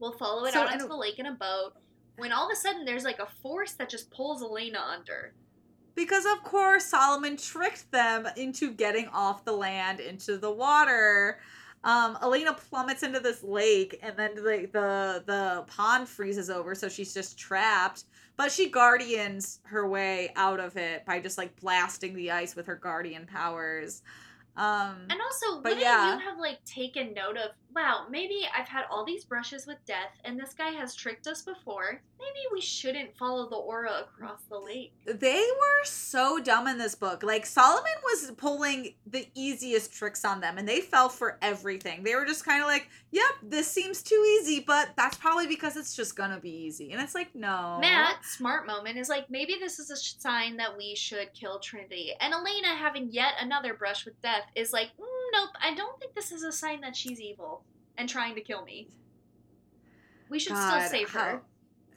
We'll follow it out onto the lake in a boat. When all of a sudden there's like a force that just pulls Elena under. Because, of course, Solomon tricked them into getting off the land into the water. Elena plummets into this lake, and then the pond freezes over, so she's just trapped. But she guardians her way out of it by just, like, blasting the ice with her guardian powers. And also, wouldn't you have, like, taken note of, wow, maybe I've had all these brushes with death, and this guy has tricked us before. Maybe we shouldn't follow the aura across the lake. They were so dumb in this book. Like, Solomon was pulling the easiest tricks on them, and they fell for everything. They were just kind of like, yep, this seems too easy, but that's probably because it's just gonna be easy. And it's like, no. Matt, smart moment, is like, maybe this is a sign that we should kill Trinity. And Elena, having yet another brush with death, is like, nope, I don't think this is a sign that she's evil and trying to kill me. We should still save her.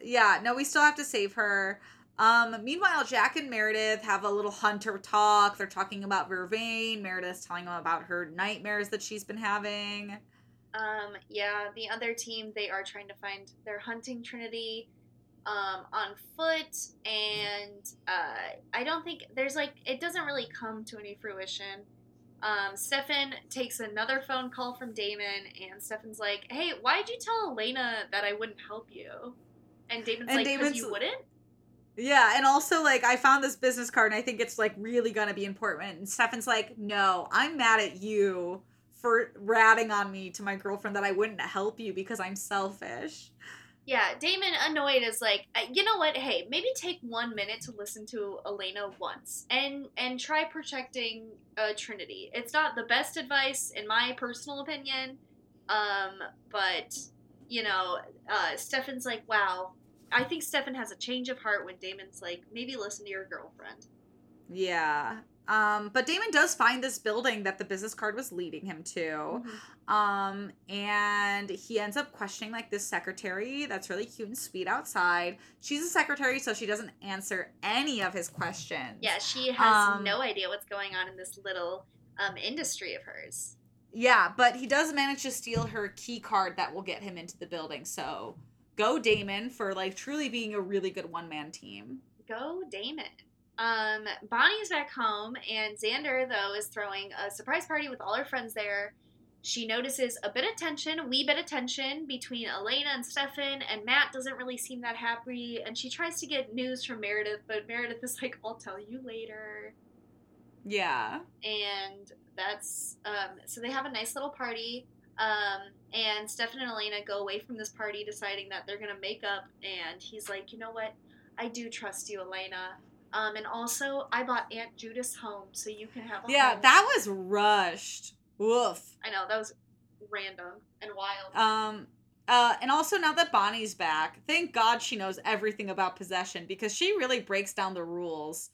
Yeah, no, we still have to save her. Meanwhile, Jack and Meredith have a little hunter talk. They're talking about Vervain. Meredith's telling them about her nightmares that she's been having. Yeah, the other team, they are trying to find, they're hunting Trinity on foot, and I don't think, there's like, it doesn't really come to any fruition. Stefan takes another phone call from Damon, and Stefan's like, hey, why'd you tell Elena that I wouldn't help you? And Damon's like, because you wouldn't? Yeah, and also, like, I found this business card, and I think it's, like, really gonna be important. And Stefan's like, no, I'm mad at you for ratting on me to my girlfriend that I wouldn't help you because I'm selfish. Yeah, Damon, annoyed, is like, you know what, hey, maybe take 1 minute to listen to Elena once and try protecting Trinity. It's not the best advice, in my personal opinion, but, Stefan's like, wow, I think Stefan has a change of heart when Damon's like, maybe listen to your girlfriend. Yeah. But Damon does find this building that the business card was leading him to. Mm-hmm. And he ends up questioning, like, this secretary that's really cute and sweet outside. She's a secretary, so she doesn't answer any of his questions. Yeah, she has no idea what's going on in this little industry of hers. Yeah, but he does manage to steal her key card that will get him into the building. So go Damon for, like, truly being a really good one-man team. Go Damon. Bonnie's back home, and Xander, though, is throwing a surprise party with all her friends there. She notices a wee bit of tension between Elena and Stefan, and Matt doesn't really seem that happy, and she tries to get news from Meredith, but Meredith is like, I'll tell you later. Yeah. And that's, so they have a nice little party, and Stefan and Elena go away from this party deciding that they're going to make up, and he's like, you know what, I do trust you, Elena. And also, I bought Aunt Judith's home, so you can have a home. Yeah, that was rushed. Woof. I know, that was random and wild. And also, now that Bonnie's back, thank God she knows everything about possession, because she really breaks down the rules.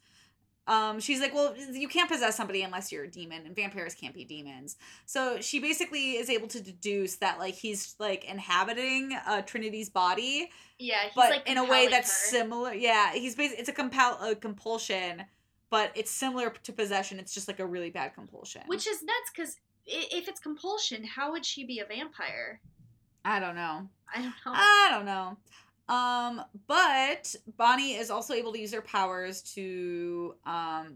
She's like, well, you can't possess somebody unless you're a demon, and vampires can't be demons. So she basically is able to deduce that, like, he's, like, inhabiting Trinity's body. Yeah, he's, but like, in a way that's similar. Yeah, he's basically, it's a compulsion, but it's similar to possession. It's just, like, a really bad compulsion. Which is nuts, because if it's compulsion, how would she be a vampire? I don't know. But Bonnie is also able to use her powers to,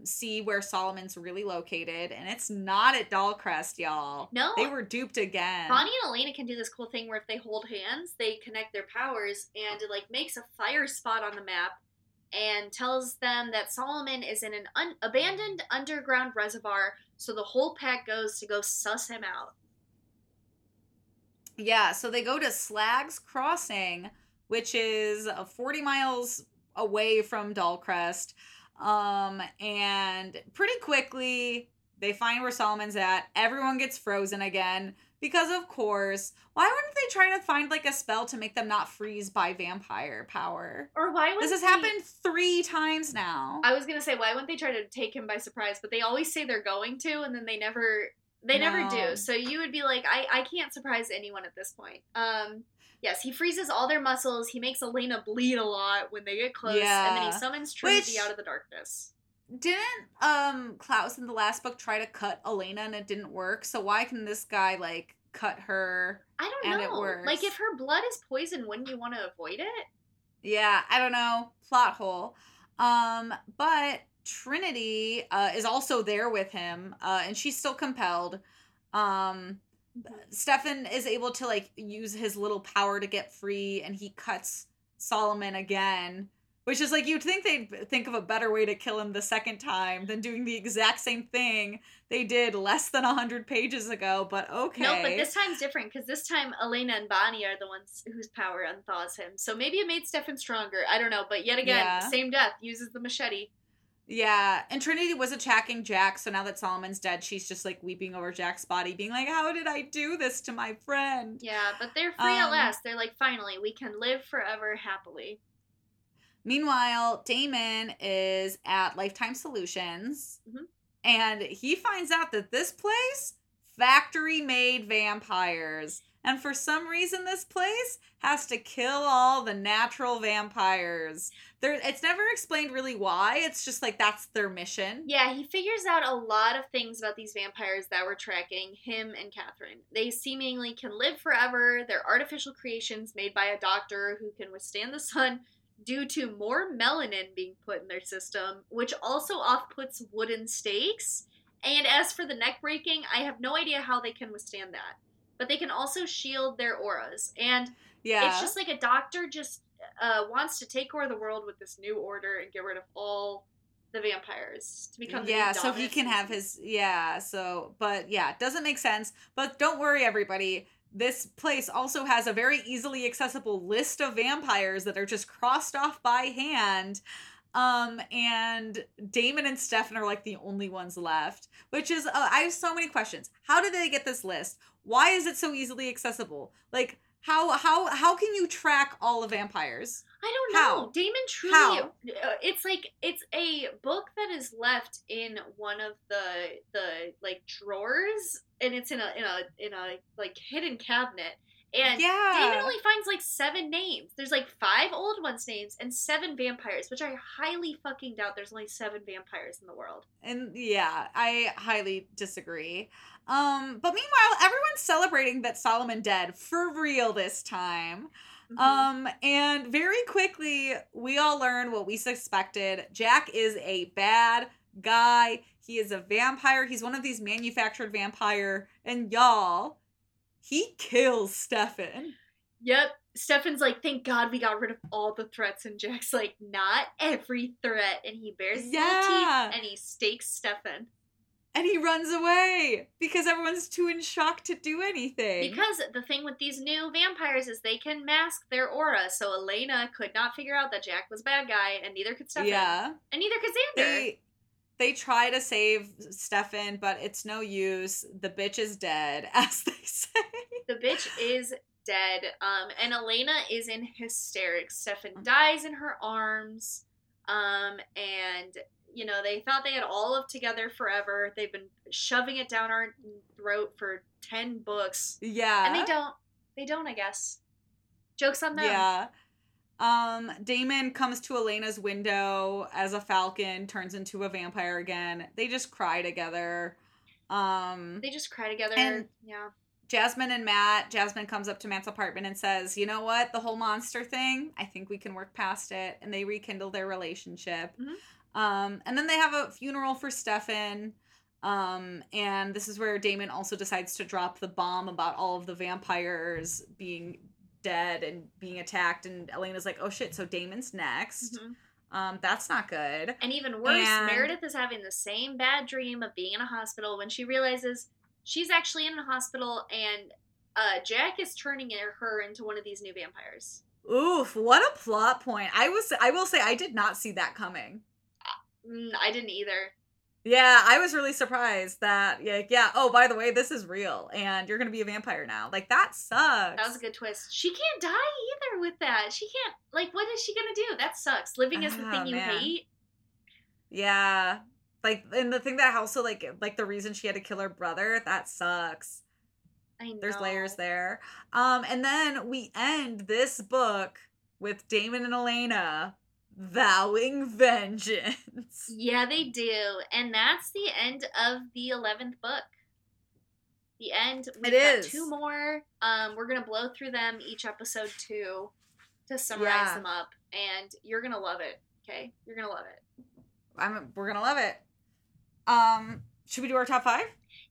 see where Solomon's really located, and it's not at Dollcrest, y'all. No. They were duped again. Bonnie and Elena can do this cool thing where if they hold hands, they connect their powers, and it, like, makes a fire spot on the map and tells them that Solomon is in an abandoned underground reservoir, so the whole pack goes to go suss him out. Yeah, so they go to Slag's Crossing, which is 40 miles away from Dollcrest. And pretty quickly, they find where Solomon's at. Everyone gets frozen again. Because, of course, why wouldn't they try to find, like, a spell to make them not freeze by vampire power? Or why would This has happened 3 times now. I was going to say, why wouldn't they try to take him by surprise? But they always say they're going to, and then they never do. So you would be like, I can't surprise anyone at this point. Yes, he freezes all their muscles. He makes Elena bleed a lot when they get close. Yeah. And then he summons Trinity out of the darkness. Didn't Klaus in the last book try to cut Elena and it didn't work? So why can this guy, like, cut her and it works? Like, if her blood is poison, wouldn't you want to avoid it? Yeah, I don't know. Plot hole. But Trinity is also there with him, and she's still compelled. Stefan is able to, like, use his little power to get free, and he cuts Solomon again, which is, like, you'd think they'd think of a better way to kill him the second time than doing the exact same thing they did less than 100 pages ago, but okay. No, but this time's different, because this time Elena and Bonnie are the ones whose power unthaws him, so maybe it made Stefan stronger, I don't know, but yet again, same death, uses the machete. Yeah, and Trinity was attacking Jack, so now that Solomon's dead, she's just, like, weeping over Jack's body, being like, how did I do this to my friend? Yeah, but they're free at last. They're like, finally, we can live forever happily. Meanwhile, Damon is at Lifetime Solutions, and he finds out that this place, factory-made vampires. And for some reason, this place has to kill all the natural vampires. It's never explained really why. It's just like, that's their mission. Yeah, he figures out a lot of things about these vampires that were tracking him and Catherine. They seemingly can live forever. They're artificial creations made by a doctor who can withstand the sun due to more melanin being put in their system, which also off-puts wooden stakes. And as for the neck breaking, I have no idea how they can withstand that. But they can also shield their auras. And it's just like a doctor just wants to take over the world with this new order and get rid of all the vampires to become the new dominant. So he can have his, it doesn't make sense. But don't worry, everybody. This place also has a very easily accessible list of vampires that are just crossed off by hand. And Damon and Stefan are, like, the only ones left, which is, I have so many questions. How did they get this list? Why is it so easily accessible? Like, how can you track all the vampires? I don't know. Damon truly, it's like, it's a book that is left in one of the like drawers, and it's in a like hidden cabinet. And David only finds, like, 7 names. There's, like, 5 old ones' names and 7 vampires, which I highly fucking doubt there's only 7 vampires in the world. And, yeah, I highly disagree. But meanwhile, everyone's celebrating that Solomon dead for real this time. And very quickly, we all learn what we suspected. Jack is a bad guy. He is a vampire. He's one of these manufactured vampire. And y'all, He kills Stefan. Yep. Stefan's like, thank God we got rid of all the threats. And Jack's like, not every threat. And he bares his teeth and he stakes Stefan. And he runs away because everyone's too in shock to do anything. Because the thing with these new vampires is they can mask their aura. So Elena could not figure out that Jack was a bad guy, and neither could Stefan. Yeah. And neither could Xander. They try to save Stefan, but it's no use. The bitch is dead, as they say. The bitch is dead. And Elena is in hysterics. Stefan dies in her arms. And... you know, they thought they had all of Together Forever. They've been shoving it down our throat for 10 books. Yeah. And they don't. They don't, I guess. Joke's on them. Yeah. Damon comes to Elena's window as a falcon, turns into a vampire again. They just cry together. And yeah. Jasmine comes up to Matt's apartment and says, you know what? The whole monster thing, I think we can work past it. And they rekindle their relationship. Mm-hmm. And then they have a funeral for Stefan, and this is where Damon also decides to drop the bomb about all of the vampires being dead and being attacked, and Elena's like, oh shit, so Damon's next. Mm-hmm. That's not good. And even worse, Meredith is having the same bad dream of being in a hospital when she realizes she's actually in a hospital, and Jack is turning her into one of these new vampires. Oof, what a plot point. I will say I did not see that coming. I didn't either. Yeah, I was really surprised that, oh, by the way, this is real, and you're going to be a vampire now. Like, that sucks. That was a good twist. She can't die either with that. She can't, like, what is she going to do? That sucks. Living is the thing you hate. Yeah. Like, and the thing that also, like the reason she had to kill her brother, that sucks. I know. There's layers there. And then we end this book with Damon and Elena vowing vengeance. Yeah, they do. And that's the end of the 11th book. The end. We've got 2 more. We're going to blow through them each episode too to summarize them up. And you're going to love it. Okay? You're going to love it. We're going to love it. Should we do our top 5?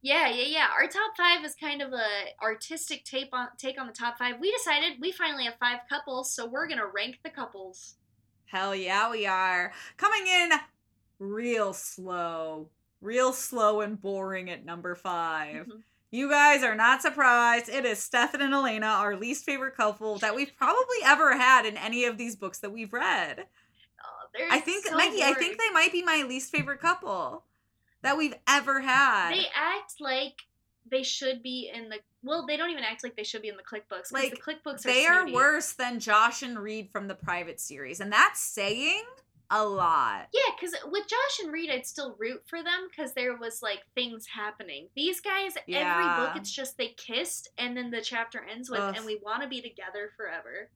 Yeah. Our top 5 is kind of a artistic take on the top 5. We decided we finally have 5 couples, so we're going to rank the couples. Hell yeah, we are. Coming in real slow and boring at number 5. Mm-hmm. You guys are not surprised. It is Stefan and Elena, our least favorite couple that we've probably ever had in any of these books that we've read. Oh, I think, so Meggie, boring. I think they might be my least favorite couple that we've ever had. They act like they should be in the... Well, they don't even act like they should be in the click books. Like, the click books are worse than Josh and Reed from the Private series. And that's saying a lot. Yeah, because with Josh and Reed, I'd still root for them because there was, like, things happening. These guys, every book, it's just they kissed and then the chapter ends with, and we want to be together forever.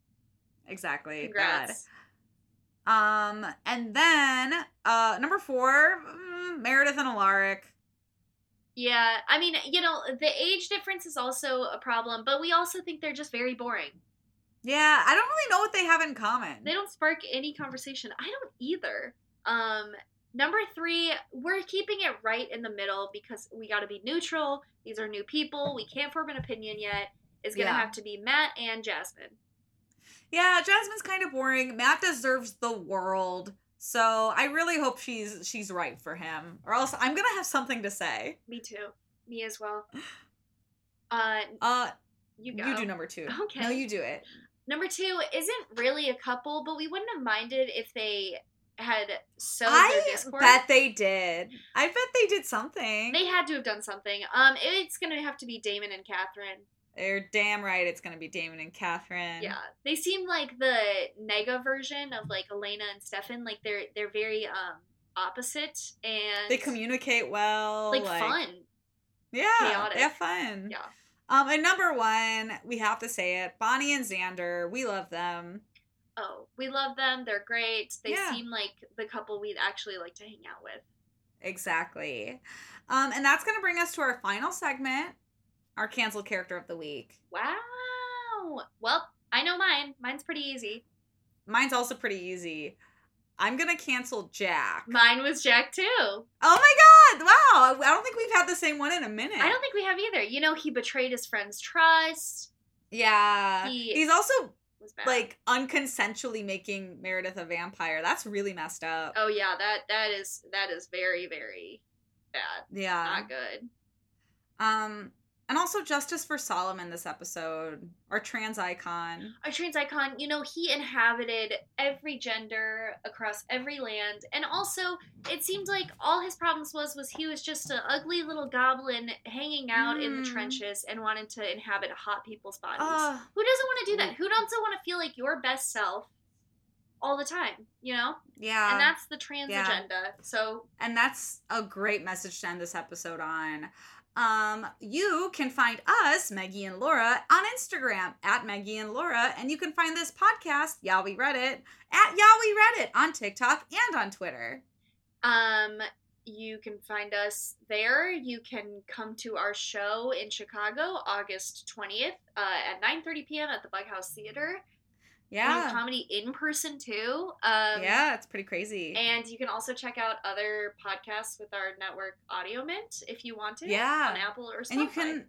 Exactly. Congrats. God. And then, number 4, Meredith and Alaric. Yeah, I mean, you know, the age difference is also a problem, but we also think they're just very boring. Yeah, I don't really know what they have in common. They don't spark any conversation. I don't either. Number 3, we're keeping it right in the middle because we got to be neutral. These are new people. We can't form an opinion yet. It's going to have to be Matt and Jasmine. Yeah, Jasmine's kind of boring. Matt deserves the world. So I really hope she's right for him, or else I'm going to have something to say. Me too. Me as well. You go. You do number 2. Okay. No, you do it. Number 2 isn't really a couple, but we wouldn't have minded if they had sowed their discord. I bet they did. I bet they did something. They had to have done something. It's going to have to be Damon and Catherine. You're damn right it's going to be Damon and Catherine. Yeah. They seem like the nega version of, like, Elena and Stefan. Like, they're very opposite, and... they communicate well. Like fun. Yeah. Chaotic. They have fun. Yeah. And number 1, we have to say it, Bonnie and Xander. We love them. Oh, we love them. They're great. They seem like the couple we'd actually like to hang out with. Exactly. And that's going to bring us to our final segment. Our canceled character of the week. Wow. Well, I know mine. Mine's pretty easy. Mine's also pretty easy. I'm going to cancel Jack. Mine was Jack, too. Oh, my God. Wow. I don't think we've had this the same one in a minute. I don't think we have either. You know, he betrayed his friend's trust. Yeah. He's also, like, unconsensually making Meredith a vampire. That's really messed up. Oh, yeah. That is very, very bad. Yeah. Not good. And also justice for Solomon this episode. Our trans icon. You know, he inhabited every gender across every land. And also, it seemed like all his problems was he was just an ugly little goblin hanging out in the trenches and wanted to inhabit hot people's bodies. Who doesn't want to do that? Who doesn't want to feel like your best self all the time, you know? Yeah. And that's the trans agenda. So. And that's a great message to end this episode on. You can find us, Meggie and Laura, on Instagram @Meggie and Laura, and you can find this podcast, Y'all We Read It, @Y'all We Read It on TikTok and on Twitter. You can find us there. You can come to our show in Chicago, August 20th, at 9:30 p.m. at the Bughouse Theater. Yeah. Comedy in person, too. Yeah, it's pretty crazy. And you can also check out other podcasts with our network, Audio Mint, if you want to. Yeah. On Apple or Spotify. And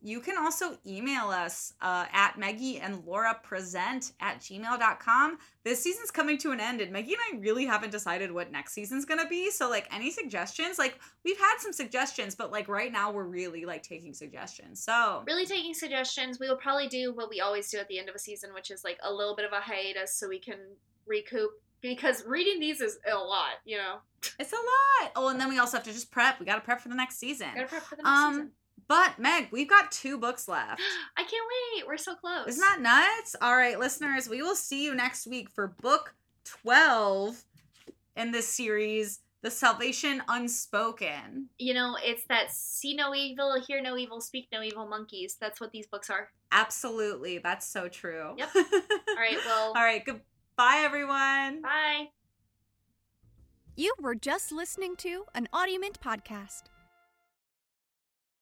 you can also email us @MeggieandLauraPresent@gmail.com. This season's coming to an end, and Meggie and I really haven't decided what next season's going to be. So, like, any suggestions? Like, we've had some suggestions, but, like, right now we're really, like, taking suggestions. So. Really taking suggestions. We will probably do what we always do at the end of a season, which is, like, a little bit of a hiatus so we can recoup. Because reading these is a lot, you know. It's a lot. Oh, and then we also have to just prep. We got to prep for the next season. Got to prep for the next season. But, Meg, we've got 2 books left. I can't wait. We're so close. Isn't that nuts? All right, listeners, we will see you next week for book 12 in this series, The Salvation Unspoken. You know, it's that see no evil, hear no evil, speak no evil monkeys. That's what these books are. Absolutely. That's so true. Yep. All right, well. All right, goodbye, everyone. Bye. You were just listening to an Audio Mint podcast.